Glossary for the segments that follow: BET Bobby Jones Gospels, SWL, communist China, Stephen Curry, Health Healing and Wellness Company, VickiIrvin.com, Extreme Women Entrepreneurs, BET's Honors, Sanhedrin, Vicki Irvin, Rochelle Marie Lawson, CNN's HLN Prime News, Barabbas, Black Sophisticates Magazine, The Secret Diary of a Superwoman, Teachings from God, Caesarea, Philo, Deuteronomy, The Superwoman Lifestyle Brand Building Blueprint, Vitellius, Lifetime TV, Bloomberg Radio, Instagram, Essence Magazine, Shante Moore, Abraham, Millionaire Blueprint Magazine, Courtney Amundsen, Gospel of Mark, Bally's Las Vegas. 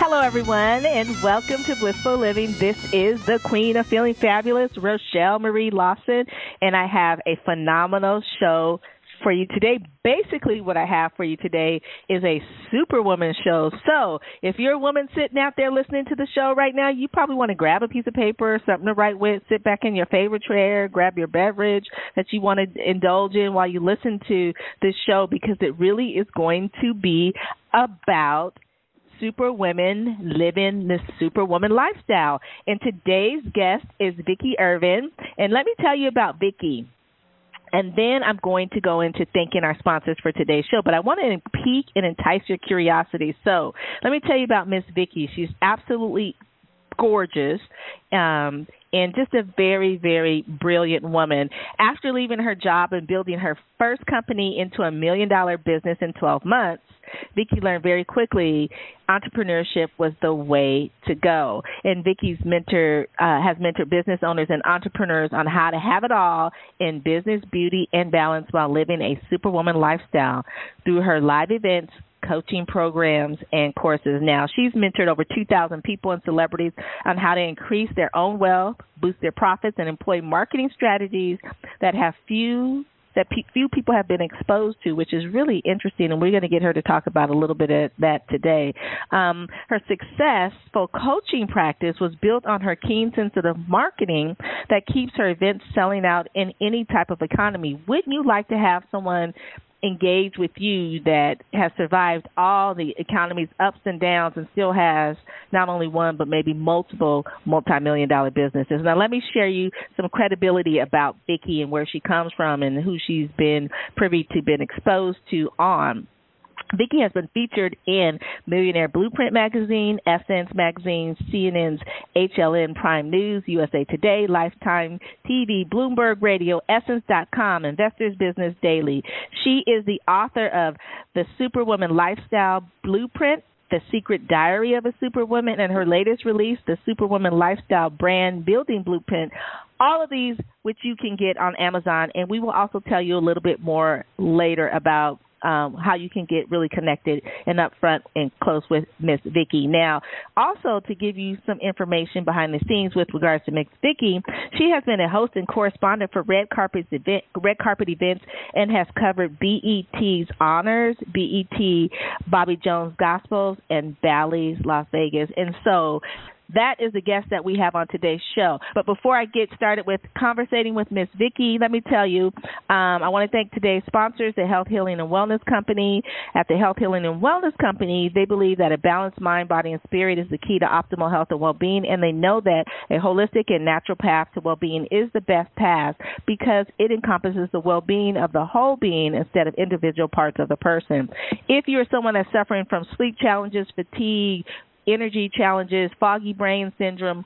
Hello, everyone, and welcome to Blissful Living. This is the queen of feeling fabulous, Rochelle Marie Lawson, and I have a phenomenal show for you today. Basically, what I have for you today is a Superwoman show. So if you're a woman sitting out there listening to the show right now, you probably want to grab a piece of paper, something to write with, sit back in your favorite chair, grab your beverage that you want to indulge in while you listen to this show, because it really is going to be about Superwomen living the Superwoman lifestyle. And today's guest is Vicki Irvin. And let me tell you about Vicki. And then I'm going to go into thanking our sponsors for today's show, but I want to pique and entice your curiosity. So let me tell you about Miss Vicki. She's absolutely gorgeous and just a very, very brilliant woman. After leaving her job and building her first company into a $1 million business in 12 months, Vicki learned very quickly entrepreneurship was the way to go. And Vicki's mentored business owners and entrepreneurs on how to have it all in business, beauty, and balance while living a Superwoman lifestyle through her live events, coaching programs, and courses. Now, she's mentored over 2,000 people and celebrities on how to increase their own wealth, boost their profits, and employ marketing strategies that few people have been exposed to, which is really interesting, and we're going to get her to talk about a little bit of that today. Her successful coaching practice was built on her keen sense of marketing that keeps her events selling out in any type of economy. Wouldn't you like to have someone engage with you that has survived all the economy's ups and downs and still has not only one but maybe multiple multi-million-dollar businesses? Now, let me share you some credibility about Vicki and where she comes from and who she's been privy to, been exposed to on. Vicki has been featured in Millionaire Blueprint Magazine, Essence Magazine, CNN's HLN Prime News, USA Today, Lifetime TV, Bloomberg Radio, Essence.com, Investors Business Daily. She is the author of The Superwoman Lifestyle Blueprint, The Secret Diary of a Superwoman, and her latest release, The Superwoman Lifestyle Brand Building Blueprint. All of these, which you can get on Amazon, and we will also tell you a little bit more later about how you can get really connected and up front and close with Miss Vicki. Now, also to give you some information behind the scenes with regards to Miss Vicki, she has been a host and correspondent for Red Carpet Events and has covered BET's Honors, BET Bobby Jones Gospels, and Bally's Las Vegas. And so that is the guest that we have on today's show. But before I get started with conversating with Miss Vicki, let me tell you, I want to thank today's sponsors, the Health Healing and Wellness Company. At the Health Healing and Wellness Company, they believe that a balanced mind, body, and spirit is the key to optimal health and well-being, and they know that a holistic and natural path to well-being is the best path because it encompasses the well-being of the whole being instead of individual parts of the person. If you're someone that's suffering from sleep challenges, fatigue, energy challenges, foggy brain syndrome,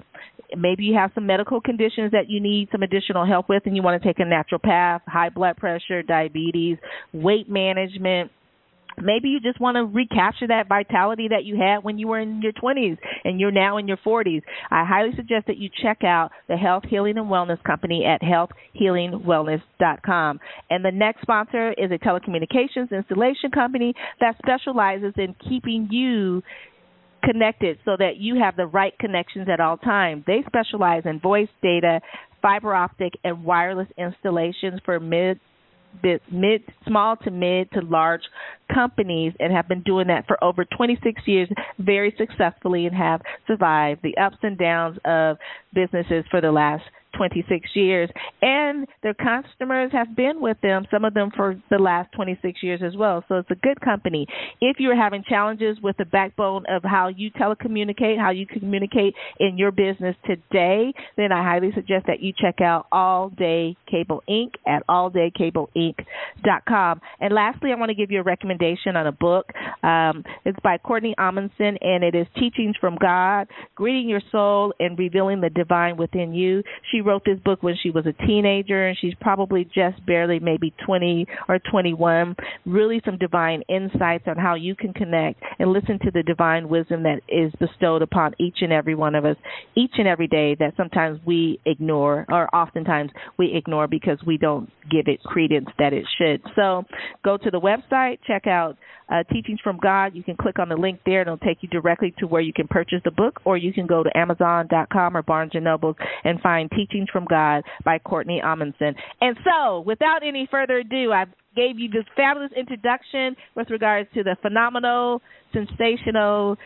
maybe you have some medical conditions that you need some additional help with and you want to take a natural path, high blood pressure, diabetes, weight management. Maybe you just want to recapture that vitality that you had when you were in your 20s and you're now in your 40s. I highly suggest that you check out the Health Healing and Wellness Company at healthhealingwellness.com. And the next sponsor is a telecommunications installation company that specializes in keeping you connected so that you have the right connections at all times. They specialize in voice, data, fiber optic, and wireless installations for small to mid to large companies and have been doing that for over 26 years very successfully and have survived the ups and downs of businesses for the last 26 years. And their customers have been with them, some of them for the last 26 years as well. So it's a good company. If you're having challenges with the backbone of how you telecommunicate, how you communicate in your business today, then I highly suggest that you check out All Day Cable Inc. at alldaycableinc.com. And lastly, I want to give you a recommendation on a book. It's by Courtney Amundsen, and it is Teachings from God, Greeting Your Soul and Revealing the Divine Within You. She wrote this book when she was a teenager, and she's probably just barely maybe 20 or 21, really some divine insights on how you can connect and listen to the divine wisdom that is bestowed upon each and every one of us each and every day that sometimes we ignore, or oftentimes we ignore because we don't give it credence that it should. So go to the website, check out Teachings from God. You can click on the link there. It'll take you directly to where you can purchase the book, or you can go to Amazon.com or Barnes & Noble and find Teachings from God by Courtney Amundsen. And so, without any further ado, I gave you this fabulous introduction with regards to the phenomenal, sensational,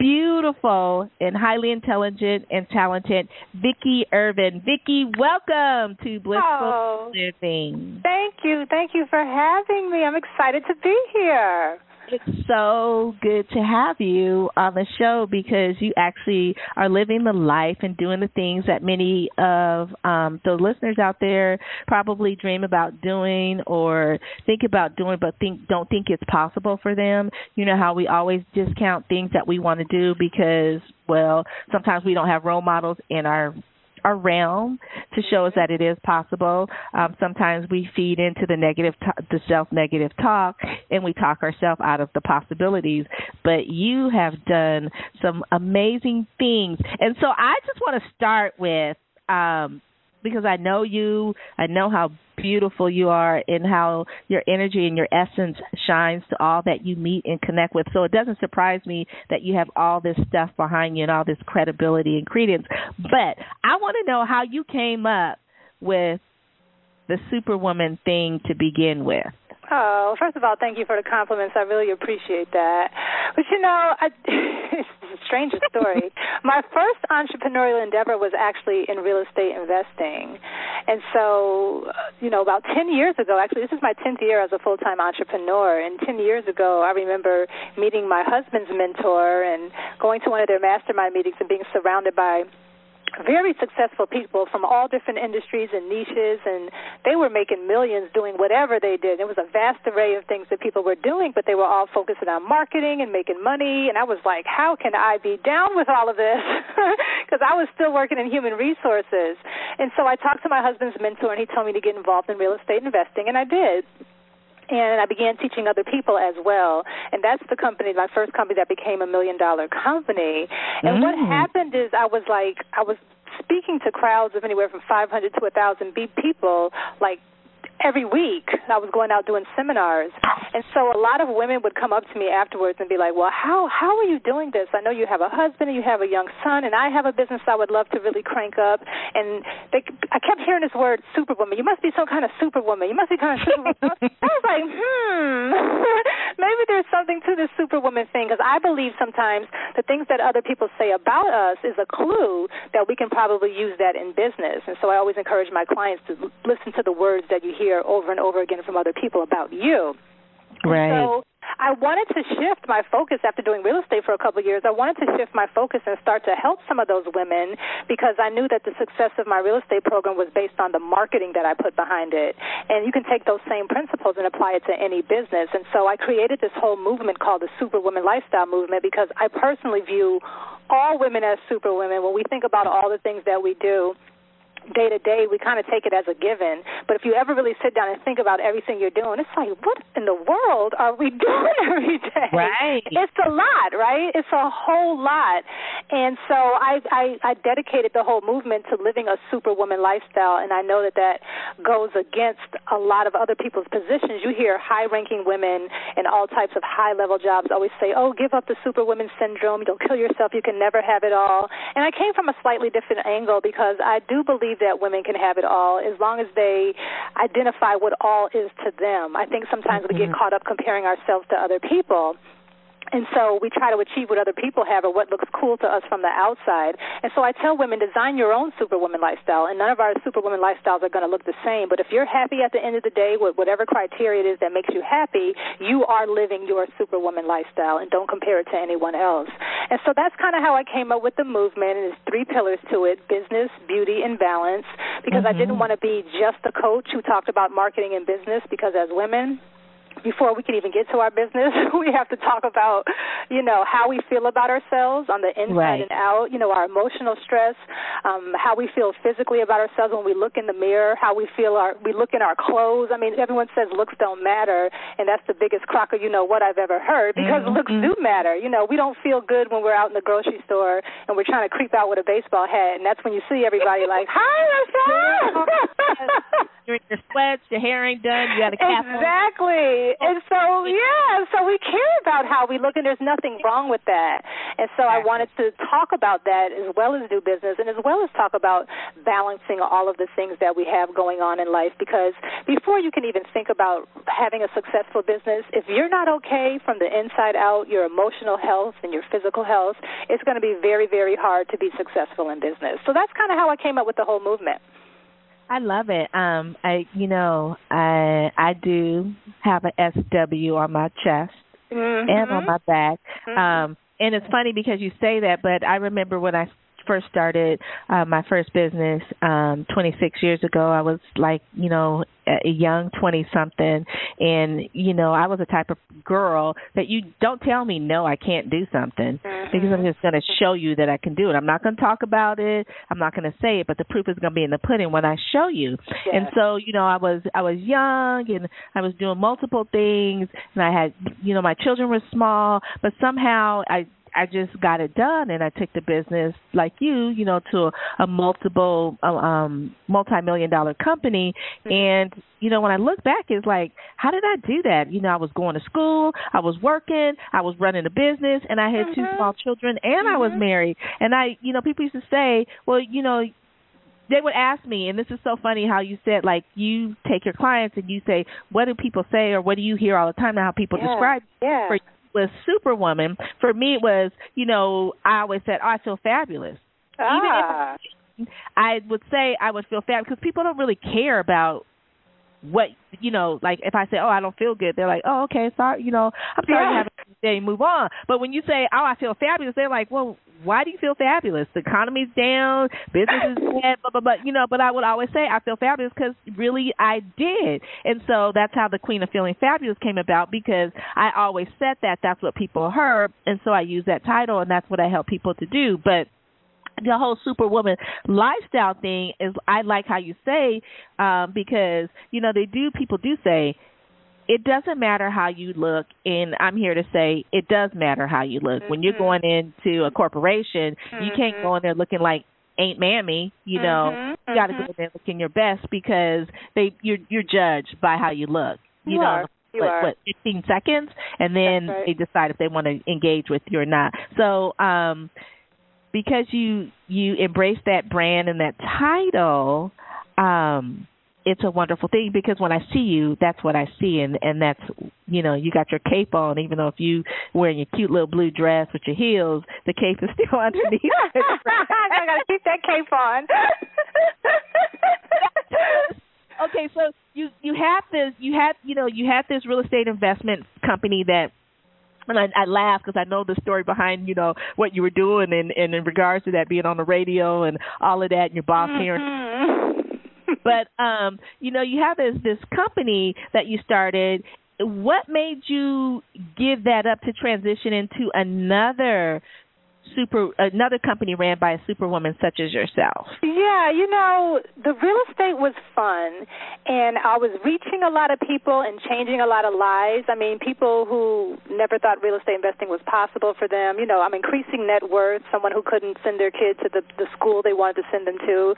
beautiful, and highly intelligent and talented Vicki Irvin. Vicki, welcome to Blissful Living. Thank you. Thank you for having me. I'm excited to be here. It's so good to have you on the show because you actually are living the life and doing the things that many of the listeners out there probably dream about doing or think about doing, but don't think it's possible for them. You know how we always discount things that we want to do because, well, sometimes we don't have role models in our realm to show us that it is possible. Sometimes we feed into the self-negative talk, and we talk ourselves out of the possibilities. But you have done some amazing things. And so I just want to start with, because I know you, I know how beautiful you are and how your energy and your essence shines to all that you meet and connect with. So it doesn't surprise me that you have all this stuff behind you and all this credibility and credence. But I want to know how you came up with the Superwoman thing to begin with. Oh, first of all, thank you for the compliments. I really appreciate that. But, you know, it's the strangest story. My first entrepreneurial endeavor was actually in real estate investing. And so, you know, about 10 years ago, actually, this is my 10th year as a full-time entrepreneur. And 10 years ago, I remember meeting my husband's mentor and going to one of their mastermind meetings and being surrounded by very successful people from all different industries and niches, and they were making millions doing whatever they did. There was a vast array of things that people were doing, but they were all focusing on marketing and making money, and I was like, how can I be down with all of this? Because I was still working in human resources. And so I talked to my husband's mentor, and he told me to get involved in real estate investing, and I did. And I began teaching other people as well. And that's the company, my first company that became $1 million company. And what happened is I was speaking to crowds of anywhere from 500 to 1,000 people, like, every week. I was going out doing seminars. And so a lot of women would come up to me afterwards and be like, well, how are you doing this? I know you have a husband and you have a young son, and I have a business I would love to really crank up. And I kept hearing this word, superwoman. You must be some kind of superwoman. You must be kind of superwoman. I was like, maybe there's something to this superwoman thing, because I believe sometimes the things that other people say about us is a clue that we can probably use that in business. And so I always encourage my clients to listen to the words that you hear over and over again from other people about you. Right. So I wanted to shift my focus after doing real estate for a couple of years. I wanted to shift my focus and start to help some of those women, because I knew that the success of my real estate program was based on the marketing that I put behind it. And you can take those same principles and apply it to any business. And so I created this whole movement called the Superwoman Lifestyle Movement, because I personally view all women as superwomen. When we think about all the things that we do day to day, we kind of take it as a given. But if you ever really sit down and think about everything you're doing, it's like, what in the world are we doing every day? Right. It's a lot, right? It's a whole lot. And so I dedicated the whole movement to living a superwoman lifestyle, and I know that goes against a lot of other people's positions. You hear high-ranking women in all types of high-level jobs always say, oh, give up the superwoman syndrome. Don't kill yourself. You can never have it all. And I came from a slightly different angle, because I do believe that women can have it all as long as they identify what all is to them. I think sometimes we get caught up comparing ourselves to other people. And so we try to achieve what other people have or what looks cool to us from the outside. And so I tell women, design your own superwoman lifestyle. And none of our superwoman lifestyles are going to look the same. But if you're happy at the end of the day with whatever criteria it is that makes you happy, you are living your superwoman lifestyle. And don't compare it to anyone else. And so that's kind of how I came up with the movement. And there's three pillars to it: business, beauty, and balance. Because I didn't want to be just a coach who talked about marketing and business, because as women, before we can even get to our business, we have to talk about, you know, how we feel about ourselves on the inside and out, you know, our emotional stress, how we feel physically about ourselves when we look in the mirror, how we feel we look in our clothes. I mean, everyone says looks don't matter, and that's the biggest crock of you know what I've ever heard, because looks do matter. You know, we don't feel good when we're out in the grocery store and we're trying to creep out with a baseball hat, and that's when you see everybody like, hi, Rochelle! You're in your sweats, your hair ain't done, you got a cap on. Exactly. And so, yeah, so we care about how we look, and there's nothing wrong with that. And so I wanted to talk about that as well as do business, and as well as talk about balancing all of the things that we have going on in life, because before you can even think about having a successful business, if you're not okay from the inside out, your emotional health and your physical health, it's going to be very, very hard to be successful in business. So that's kind of how I came up with the whole movement. I love it. I do have an SW on my chest and on my back. And it's funny because you say that, but I remember when I first started my first business 26 years ago, I was like, you know, a young 20-something, and, you know, I was the type of girl that you don't tell me, no, I can't do something, because I'm just going to show you that I can do it. I'm not going to talk about it. I'm not going to say it, but the proof is going to be in the pudding when I show you. Yeah. And so, you know, I was young, and I was doing multiple things, and I had, you know, my children were small, but somehow I just got it done, and I took the business, like you know, to a multi-million-dollar company. And, you know, when I look back, it's like, how did I do that? You know, I was going to school, I was working, I was running a business, and I had two small children, and I was married. And I, you know, people used to say, well, you know, they would ask me, and this is so funny how you said, like, you take your clients and you say, what do people say, or what do you hear all the time now, how people describe for you? Was Superwoman. For me, it was, you know, I always said, oh, I feel fabulous. Ah. Even if I would say I would feel fabulous, because people don't really care about what, you know, like if I say, oh, I don't feel good, they're like, oh, okay, sorry, you know, I'm sorry to have a day, move on. But when you say, oh, I feel fabulous, they're like, well, why do you feel fabulous? The economy's down, business is bad, blah, blah, blah. You know, but I would always say I feel fabulous because really I did. And so that's how the Queen of Feeling Fabulous came about, because I always said that. That's what people heard. And so I use that title, and that's what I help people to do. But the whole Superwoman lifestyle thing is, I like how you say, because, you know, people do say, it doesn't matter how you look, and I'm here to say it does matter how you look. When you're going into a corporation, you can't go in there looking like Aunt Mammy, you know. You got to go in there looking your best, because you're judged by how you look. You know, 15 seconds, and then they decide if they want to engage with you or not. So because you embrace that brand and that title, it's a wonderful thing, because when I see you, that's what I see. And that's, you know, you got your cape on, even though if you wearing your cute little blue dress with your heels, the cape is still underneath. I got to keep that cape on. Okay, so you had this real estate investment company that, and I laugh because I know the story behind, you know, what you were doing and in regards to that being on the radio and all of that, and your boss hearing. But, you know, you have this company that you started. What made you give that up to transition into another company ran by a superwoman such as yourself? Yeah, you know, the real estate was fun, and I was reaching a lot of people and changing a lot of lives. I mean, people who never thought real estate investing was possible for them. You know, I'm increasing net worth, someone who couldn't send their kid to the school they wanted to send them to.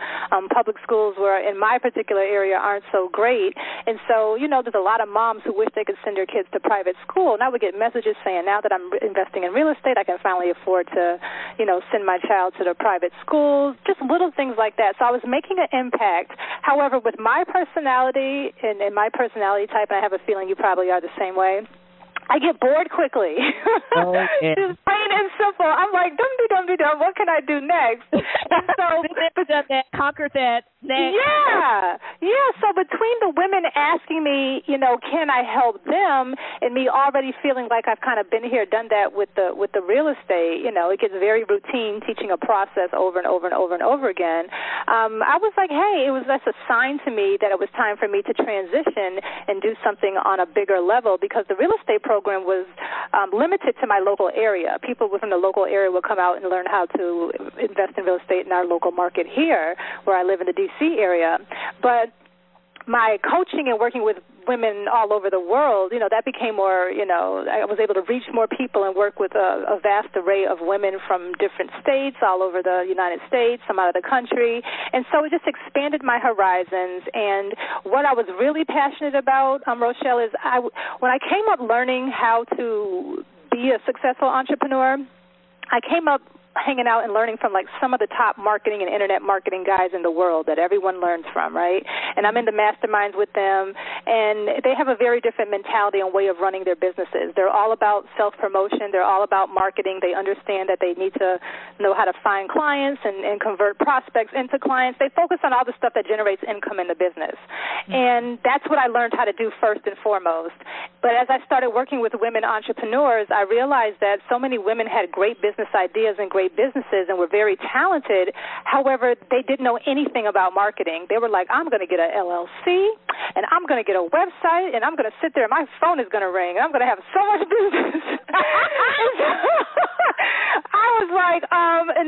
Public schools were, in my particular area, aren't so great. And so, you know, there's a lot of moms who wish they could send their kids to private school. And I would get messages saying, now that I'm investing in real estate, I can finally afford to, you know, send my child to the private schools, just little things like that. So I was making an impact. However, with my personality and my personality type, and I have a feeling you probably are the same way, I get bored quickly. Okay. Just plain and simple. I'm like, dum-de-dum-de-dum, what can I do next? And so, conquer that next. Yeah. So between the women asking me, you know, can I help them? And me already feeling like I've kind of been here, done that with the real estate. You know, it gets very routine, teaching a process over and over and over and over again. I was like, hey, that's a sign to me that it was time for me to transition and do something on a bigger level, because the real estate program was limited to my local area. People within the local area would come out and learn how to invest in real estate in our local market here, where I live in the D.C. area. But my coaching and working with women all over the world, you know, that became more, you know, I was able to reach more people and work with a vast array of women from different states, all over the United States, some out of the country. And so it just expanded my horizons. And what I was really passionate about, Rochelle, is when I came up learning how to be a successful entrepreneur, I came up hanging out and learning from, like, some of the top marketing and internet marketing guys in the world that everyone learns from, right? And I'm in the masterminds with them, and they have a very different mentality and way of running their businesses. They're all about self-promotion. They're all about marketing. They understand that they need to know how to find clients and convert prospects into clients. They focus on all the stuff that generates income in the business. And that's what I learned how to do first and foremost. But as I started working with women entrepreneurs, I realized that so many women had great business ideas and great businesses and were very talented. However, they didn't know anything about marketing. They were like, I'm going to get an LLC, and I'm going to get a website, and I'm going to sit there, and my phone is going to ring, and I'm going to have so much business. I was like,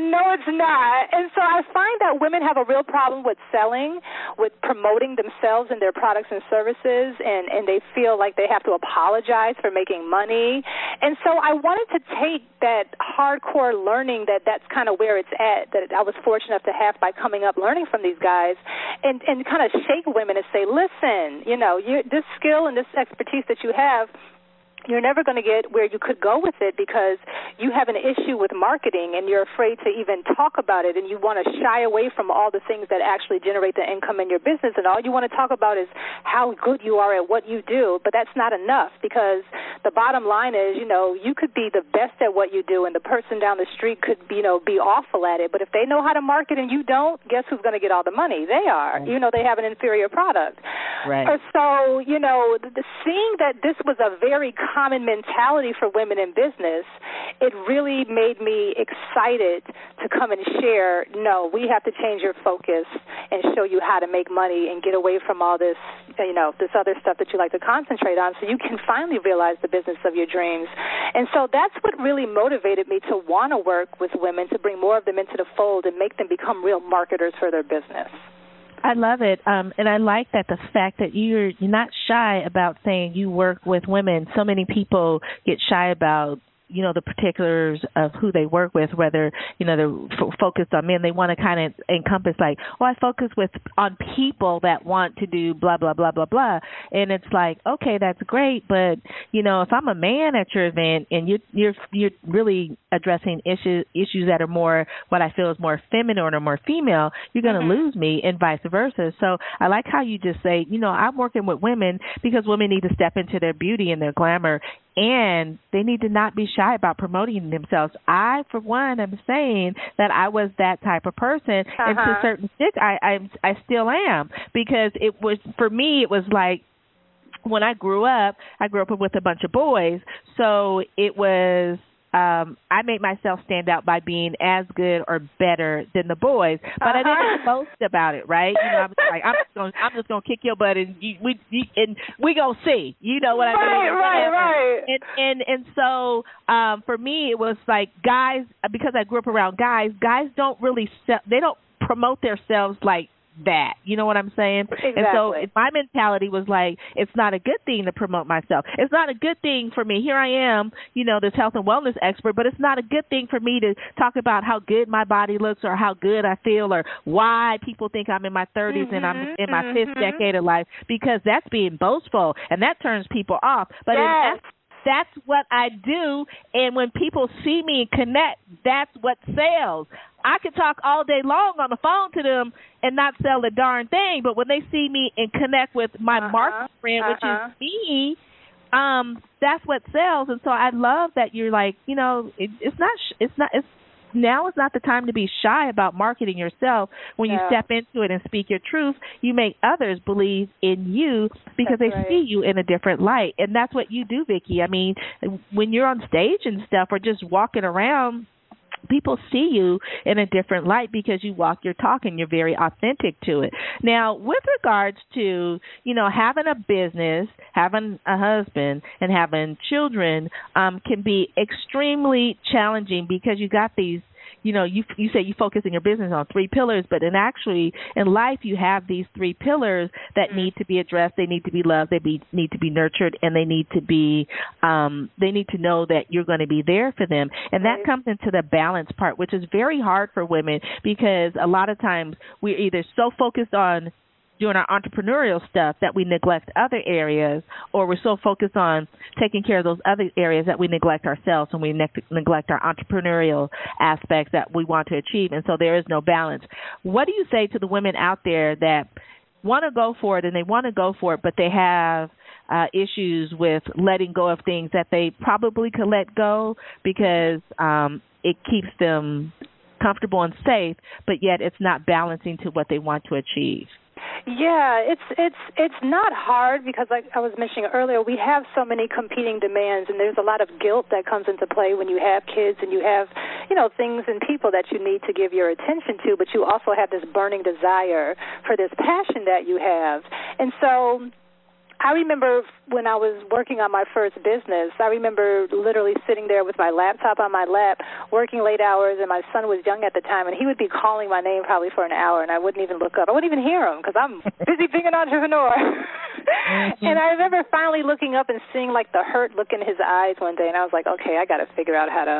no, it's not. And so I find that women have a real problem with selling, with promoting themselves and their products and services, and they feel like they have to apologize for making money. And so I wanted to take that hardcore learning that's kind of where it's at, that I was fortunate enough to have by coming up learning from these guys, and kind of shake women and say, listen, you know, this skill and this expertise that you have, you're never going to get where you could go with it because you have an issue with marketing and you're afraid to even talk about it, and you want to shy away from all the things that actually generate the income in your business, and all you want to talk about is how good you are at what you do. But that's not enough, because the bottom line is, you know, you could be the best at what you do and the person down the street could, you know, be awful at it. But if they know how to market and you don't, guess who's going to get all the money? They are. Right. You know, they have an inferior product. Right. So, you know, seeing that this was a very common mentality for women in business, it really made me excited to come and share, no, we have to change your focus and show you how to make money and get away from all this, you know, this other stuff that you like to concentrate on, so you can finally realize the business of your dreams. And so that's what really motivated me to want to work with women, to bring more of them into the fold and make them become real marketers for their business. I love it. And I like that, the fact that you're not shy about saying you work with women. So many people get shy about, you know, the particulars of who they work with, whether, you know, they're focused on men. They want to kind of encompass, like, oh, I focus on people that want to do blah, blah, blah, blah, blah. And it's like, okay, that's great. But, you know, if I'm a man at your event and you're really addressing issues that are more what I feel is more feminine or more female, you're going to lose me, and vice versa. So I like how you just say, you know, I'm working with women because women need to step into their beauty and their glamour, and they need to not be shy about promoting themselves. I, for one, am saying that I was that type of person. And to a certain extent, I still am, because it was, for me, it was like, when I grew up with a bunch of boys. So it was, I made myself stand out by being as good or better than the boys, but I didn't boast about it, right? You know, I was like, I'm just gonna kick your butt, and we gonna see. You know what I mean? Right. And so for me, it was like guys, because I grew up around guys. Guys don't really they don't promote themselves like that. You know what I'm saying? Exactly. And so my mentality was like, it's not a good thing to promote myself. It's not a good thing for me. Here I am, you know, this health and wellness expert, but it's not a good thing for me to talk about how good my body looks or how good I feel or why people think I'm in my 30s and I'm in my fifth decade of life, because that's being boastful and that turns people off. But that's what I do, and when people see me connect, that's what sells. I could talk all day long on the phone to them and not sell a darn thing, but when they see me and connect with my marketing friend, which is me, that's what sells. And so I love that you're like, you know, it's not, it's not, it's Now is not the time to be shy about marketing yourself. When you step into it and speak your truth, you make others believe in you because they see you in a different light. And that's what you do, Vicki. I mean, when you're on stage and stuff or just walking around, people see you in a different light because you walk your talk and you're very authentic to it. Now, with regards to, you know, having a business, having a husband, and having children can be extremely challenging because you got these, you know, you say you focus in your business on three pillars, but in life you have these three pillars that need to be addressed. They need to be loved, need to be nurtured, and they need to know that you're going to be there for them. And that comes into the balance part, which is very hard for women because a lot of times we're either so focused on doing our entrepreneurial stuff that we neglect other areas, or we're so focused on taking care of those other areas that we neglect ourselves and we neglect our entrepreneurial aspects that we want to achieve. And so there is no balance. What do you say to the women out there that want to go for it and they want to go for it, but they have issues with letting go of things that they probably could let go because it keeps them comfortable and safe, but yet it's not balancing to what they want to achieve? Yeah, it's not hard because, like I was mentioning earlier, we have so many competing demands, and there's a lot of guilt that comes into play when you have kids and you have, you know, things and people that you need to give your attention to, but you also have this burning desire for this passion that you have. And so I remember when I was working on my first business, I remember literally sitting there with my laptop on my lap, working late hours, and my son was young at the time, and he would be calling my name probably for an hour, and I wouldn't even look up. I wouldn't even hear him because I'm busy being an entrepreneur. And I remember finally looking up and seeing, like, the hurt look in his eyes one day, and I was like, okay, I got to figure out how to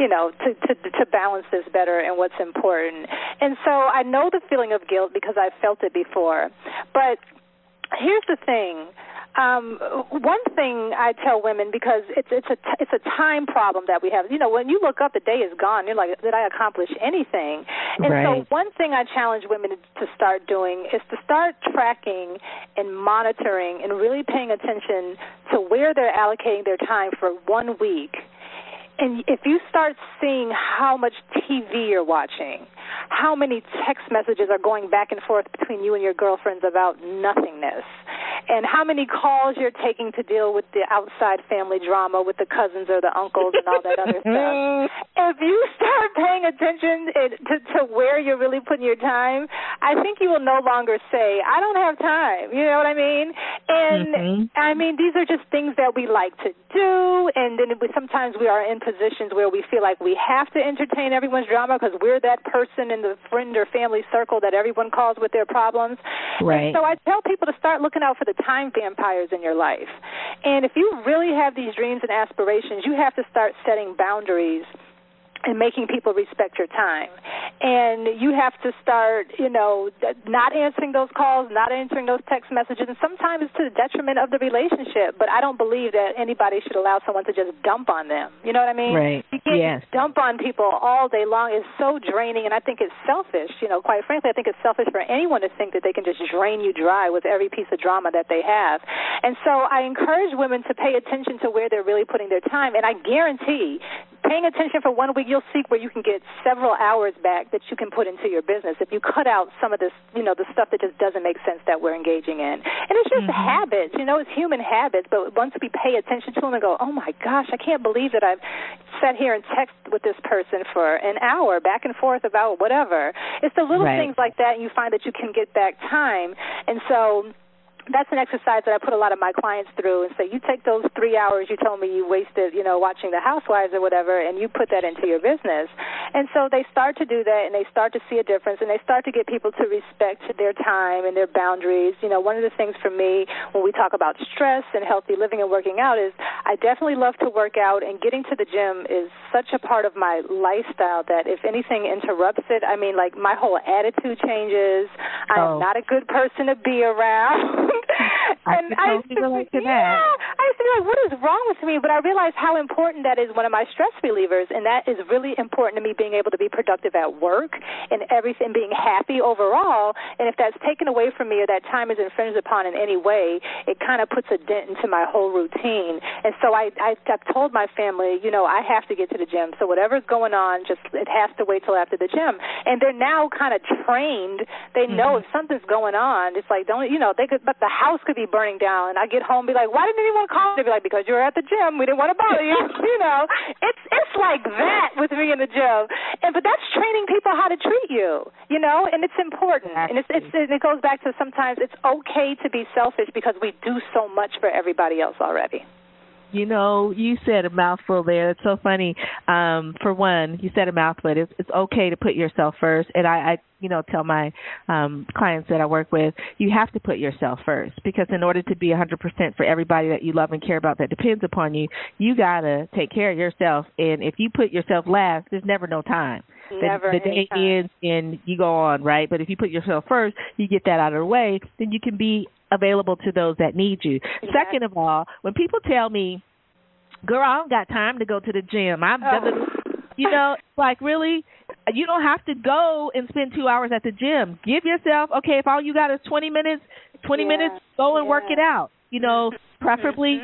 you know, to balance this better and what's important. And so I know the feeling of guilt because I felt it before, but here's the thing. One thing I tell women, because it's a time problem that we have. You know, when you look up, the day is gone. You're like, did I accomplish anything? And so one thing I challenge women to start doing is to start tracking and monitoring and really paying attention to where they're allocating their time for 1 week. And if you start seeing how much TV you're watching, how many text messages are going back and forth between you and your girlfriends about nothingness, and how many calls you're taking to deal with the outside family drama with the cousins or the uncles and all that other stuff, if you start paying attention to where you're really putting your time, I think you will no longer say, I don't have time. You know what I mean? And, I mean, these are just things that we like to do, and then sometimes we are in positions where we feel like we have to entertain everyone's drama because we're that person in the friend or family circle that everyone calls with their problems. Right. And so I tell people to start looking out for the time vampires in your life. And if you really have these dreams and aspirations, you have to start setting boundaries and making people respect your time. And you have to start, you know, not answering those calls, not answering those text messages, and sometimes it's to the detriment of the relationship, but I don't believe that anybody should allow someone to just dump on them. You know what I mean? Right. You can't just dump on people all day long. It's so draining, and I think it's selfish. You know, quite frankly, I think it's selfish for anyone to think that they can just drain you dry with every piece of drama that they have. And so I encourage women to pay attention to where they're really putting their time, and I guarantee paying attention for 1 week, you'll see where you can get several hours back that you can put into your business if you cut out some of this, you know, the stuff that just doesn't make sense that we're engaging in. And it's just habits, you know, it's human habits, but once we pay attention to them and go, oh, my gosh, I can't believe that I've sat here and texted with this person for an hour back and forth about whatever. It's the little things like that, and you find that you can get back time. And so that's an exercise that I put a lot of my clients through and say, you take those 3 hours you told me you wasted, you know, watching The Housewives or whatever, and you put that into your business. And so they start to do that, and they start to see a difference, and they start to get people to respect their time and their boundaries. You know, one of the things for me when we talk about stress and healthy living and working out is I definitely love to work out, and getting to the gym is such a part of my lifestyle that if anything interrupts it, I mean, like, my whole attitude changes. I am not a good person to be around. And I used to be like, what is wrong with me? But I realized how important that is, one of my stress relievers, and that is really important to me, being able to be productive at work and everything, being happy overall. And if that's taken away from me or that time is infringed upon in any way, it kind of puts a dent into my whole routine. And so I've told my family, you know, I have to get to the gym. So whatever's going on, just it has to wait till after the gym. And they're now kind of trained. They know if something's going on, it's like, don't, you know, they could, but the house could be burning down. And I get home and be like, why didn't anyone call? They'd be like, because you were at the gym. We didn't want to bother you. You know, it's like that with me in the gym. And but that's training people how to treat you, you know, and it's important. And it goes back to, sometimes it's okay to be selfish because we do so much for everybody else already. You know, you said a mouthful there. It's so funny. For one, you said a mouthful. It's okay to put yourself first. And I you know, tell my clients that I work with, you have to put yourself first, because in order to be 100% for everybody that you love and care about that depends upon you, you got to take care of yourself. And if you put yourself last, there's never no time. Never. The day ends and you go on, right? But if you put yourself first, you get that out of the way, then you can be available to those that need you. Yeah. Second of all, when people tell me, girl, I don't got time to go to the gym, you know, like, really? You don't have to go and spend 2 hours at the gym. Give yourself, okay, if all you got is 20 minutes, go and work it out. You know, preferably,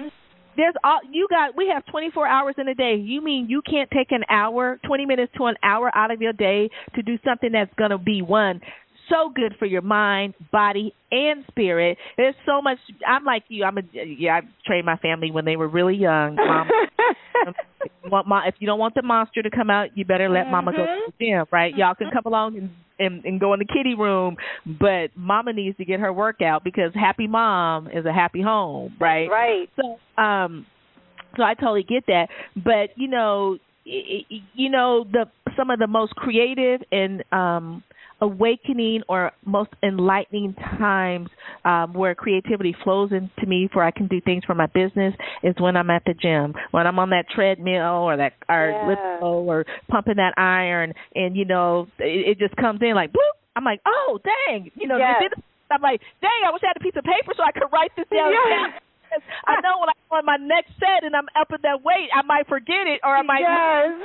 we have 24 hours in a day. You mean you can't take 20 minutes to an hour out of your day to do something that's going to be so good for your mind, body, and spirit. There's so much. I'm like you. I trained my family when they were really young. If you don't want the monster to come out, you better let Mama go to the gym, right? Y'all can come along and go in the kiddie room, but Mama needs to get her workout, because happy mom is a happy home, right? Right. So I totally get that. But you know some of the most creative and awakening or most enlightening times where creativity flows into me, for I can do things for my business, is when I'm at the gym, when I'm on that treadmill or lift row or pumping that iron, and you know, it just comes in like, boop. I'm like, oh dang, you know, I'm like, dang, I wish I had a piece of paper so I could write this down. Yeah. I know when I'm on my next set and I'm up in that weight, I might forget it, or I might.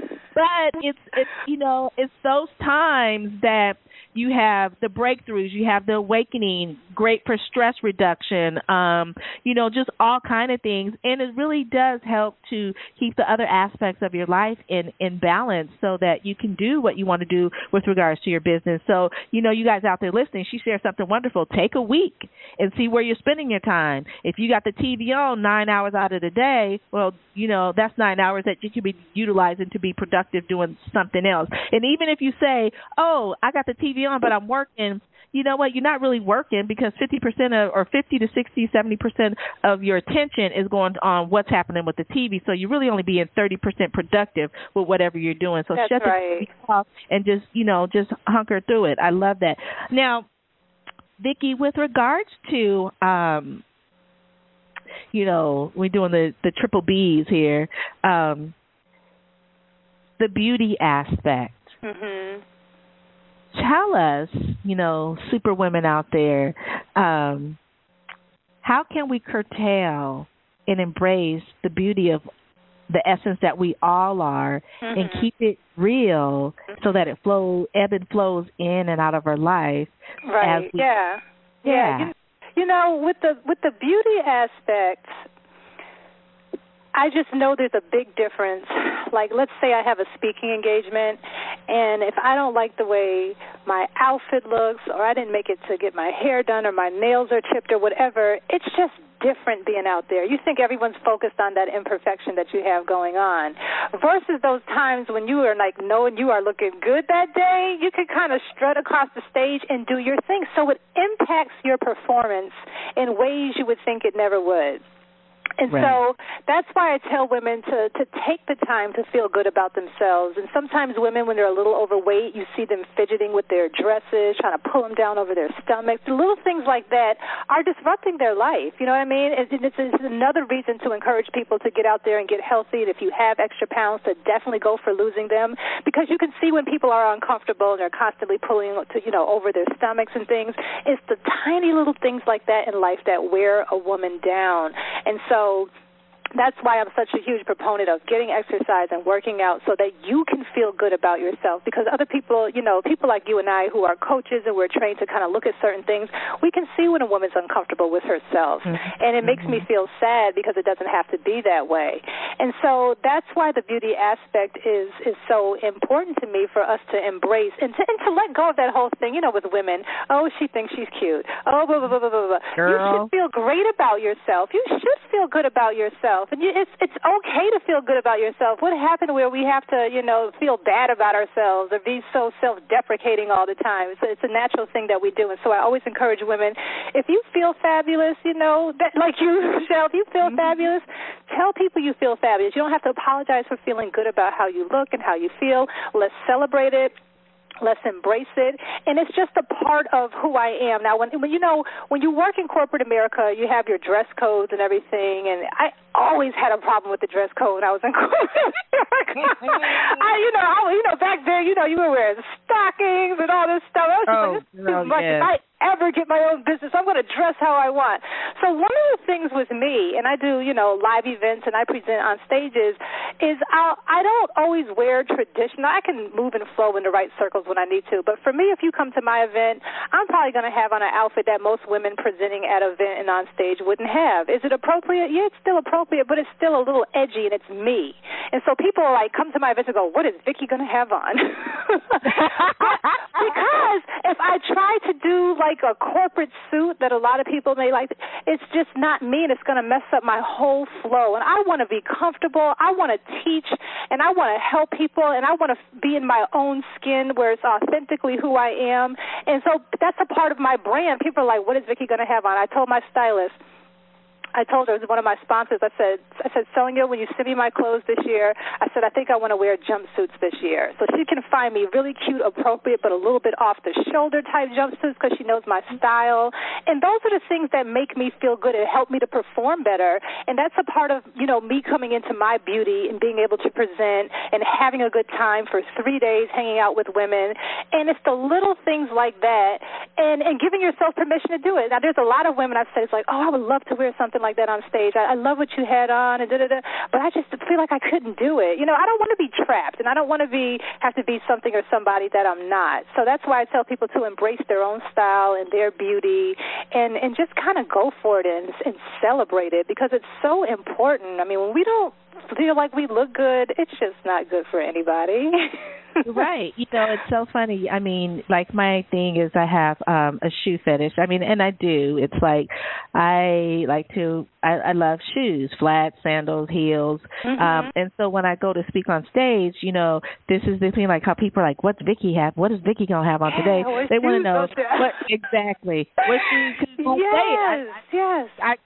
Yes. But it's you know, it's those times that you have the breakthroughs, you have the awakening, great for stress reduction, you know, just all kind of things. And it really does help to keep the other aspects of your life in balance, so that you can do what you want to do with regards to your business. So, you know, you guys out there listening, she shared something wonderful. Take a week and see where you're spending your time. If you got the TV on 9 hours out of the day, well, you know, that's 9 hours that you could be utilizing to be productive doing something else. And even if you say, oh, I got the TV on, but I'm working, you know what? You're not really working, because 50 to 60, 70% of your attention is going on what's happening with the TV. So you're really only being 30% productive with whatever you're doing. So shut the TV off and just, you know, just hunker through it. I love that. Now, Vicki, with regards to, you know, we're doing the triple B's here, the beauty aspect. Mm-hmm. Tell us, you know, super women out there, how can we curtail and embrace the beauty of the essence that we all are, and keep it real so that it ebbs and flows in and out of our life? Right. Yeah. You know, with the beauty aspect, I just know there's a big difference. Like, let's say I have a speaking engagement, and if I don't like the way my outfit looks, or I didn't make it to get my hair done, or my nails are chipped or whatever, it's just different being out there. You think everyone's focused on that imperfection that you have going on, versus those times when you are like knowing you are looking good that day, you can kind of strut across the stage and do your thing. So it impacts your performance in ways you would think it never would. And so that's why I tell women to take the time to feel good about themselves. And sometimes women, when they're a little overweight, you see them fidgeting with their dresses, trying to pull them down over their stomachs. Little things like that are disrupting their life. You know what I mean? It's another reason to encourage people to get out there and get healthy. And if you have extra pounds, to definitely go for losing them, because you can see when people are uncomfortable and they're constantly pulling over their stomachs and things. It's the tiny little things like that in life that wear a woman down. And so That's why I'm such a huge proponent of getting exercise and working out so that you can feel good about yourself, because other people, you know, people like you and I who are coaches and we're trained to kind of look at certain things, we can see when a woman's uncomfortable with herself. Mm-hmm. And it makes me feel sad because it doesn't have to be that way. And so that's why the beauty aspect is so important to me, for us to embrace and to let go of that whole thing, you know, with women. Oh, she thinks she's cute. Oh, blah, blah, blah, blah, blah. You should feel great about yourself. You should feel good about yourself. And it's okay to feel good about yourself. What happened where we have to, you know, feel bad about ourselves or be so self-deprecating all the time? It's a natural thing that we do. And so I always encourage women, if you feel fabulous, you know, that, like you, Rochelle, if you feel fabulous, tell people you feel fabulous. You don't have to apologize for feeling good about how you look and how you feel. Let's celebrate it. Let's embrace it. And it's just a part of who I am. Now, when you work in corporate America, you have your dress codes and everything. And I always had a problem with the dress code when I was in corporate America. I back then, you know, you were wearing stockings and all this stuff. I was just like, this is too much. If I ever get my own business, I'm going to dress how I want. So one of the things with me, and I do, you know, live events and I present on stages, is I don't always wear traditional. I can move and flow in the right circles when I need to. But for me, if you come to my event, I'm probably going to have on an outfit that most women presenting at an event and on stage wouldn't have. Is it appropriate? Yeah, it's still appropriate, but it's still a little edgy, and it's me. And so people are like, come to my events and go, what is Vicki going to have on? Because if I try to do, like, a corporate suit that a lot of people may like, it's just not me, and it's going to mess up my whole flow. And I want to be comfortable. I want to teach, and I want to help people, and I want to be in my own skin where it's authentically who I am. And so that's a part of my brand. People are like, what is Vicki going to have on? I told my stylist, I told her, it was one of my sponsors, I said, Sonia, when you send me my clothes this year, I said, I think I want to wear jumpsuits this year. So she can find me really cute, appropriate, but a little bit off-the-shoulder type jumpsuits because she knows my style. And those are the things that make me feel good and help me to perform better. And that's a part of, you know, me coming into my beauty and being able to present and having a good time for 3 days hanging out with women. And it's the little things like that and giving yourself permission to do it. Now, there's a lot of women I've said, it's like, oh, I would love to wear something like that on stage. I love what you had on, and da-da-da, but I just feel like I couldn't do it. You know, I don't want to be trapped, and I don't want to have to be something or somebody that I'm not. So that's why I tell people to embrace their own style and their beauty and just kind of go for it and celebrate it, because it's so important. I mean, when we don't feel like we look good, it's just not good for anybody. Right. You know, it's so funny. I mean, like, my thing is I have a shoe fetish. I mean, and I do. It's like I love shoes, flats, sandals, heels. Mm-hmm. And so when I go to speak on stage, you know, this is the thing, like how people are like, what's Vicki have? What is Vicki going to have on today? Yeah, they want to know what exactly. What shoes she's going to play. Yes. I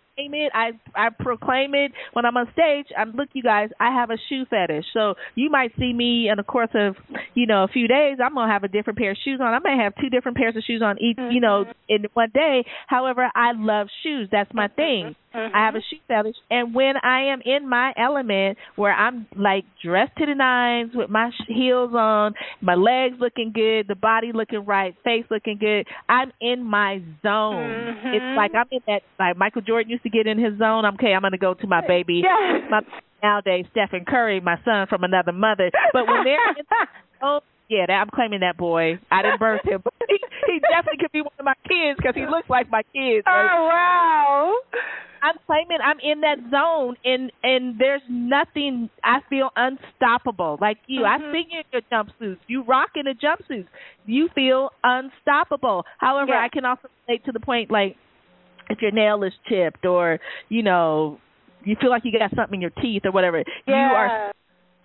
proclaim it when I'm on stage. Look, you guys, I have a shoe fetish. So you might see me in the course of, you know, a few days, I'm going to have a different pair of shoes on. I might have 2 different pairs of shoes on each, you know, in one day. However, I love shoes. That's my thing. I have a shoe fetish. And when I am in my element where I'm, like, dressed to the nines with my heels on, my legs looking good, the body looking right, face looking good, I'm in my zone. Mm-hmm. It's like I'm in that, like Michael Jordan used to get in his zone. Okay, I'm going to go to my baby. Yes. Nowadays, Stephen Curry, my son from another mother. But when they're in that zone, yeah, I'm claiming that boy. I didn't birth him, but he definitely could be one of my kids because he looks like my kids. Right? Oh, wow. I'm claiming I'm in that zone, and there's nothing. I feel unstoppable. Like you, I see you in your jumpsuits. You rock in the jumpsuits. You feel unstoppable. However, I can also relate to the point, like, if your nail is chipped or, you know, you feel like you got something in your teeth or whatever, you are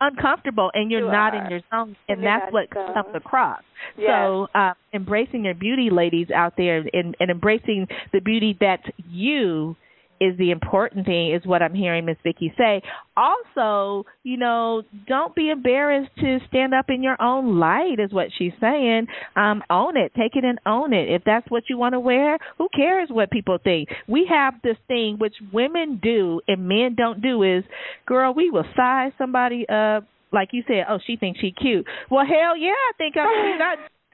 uncomfortable and you're not in your zone, and that's what comes across. Yes. So embracing your beauty, ladies out there, and embracing the beauty that's you is the important thing, is what I'm hearing Miss Vicki say. Also, you know, don't be embarrassed to stand up in your own light, is what she's saying. Own it. Take it and own it. If that's what you want to wear, who cares what people think? We have this thing, which women do and men don't do, is, girl, we will size somebody up. Like you said, oh, she thinks she cute. Well, hell yeah, I think I'm cute.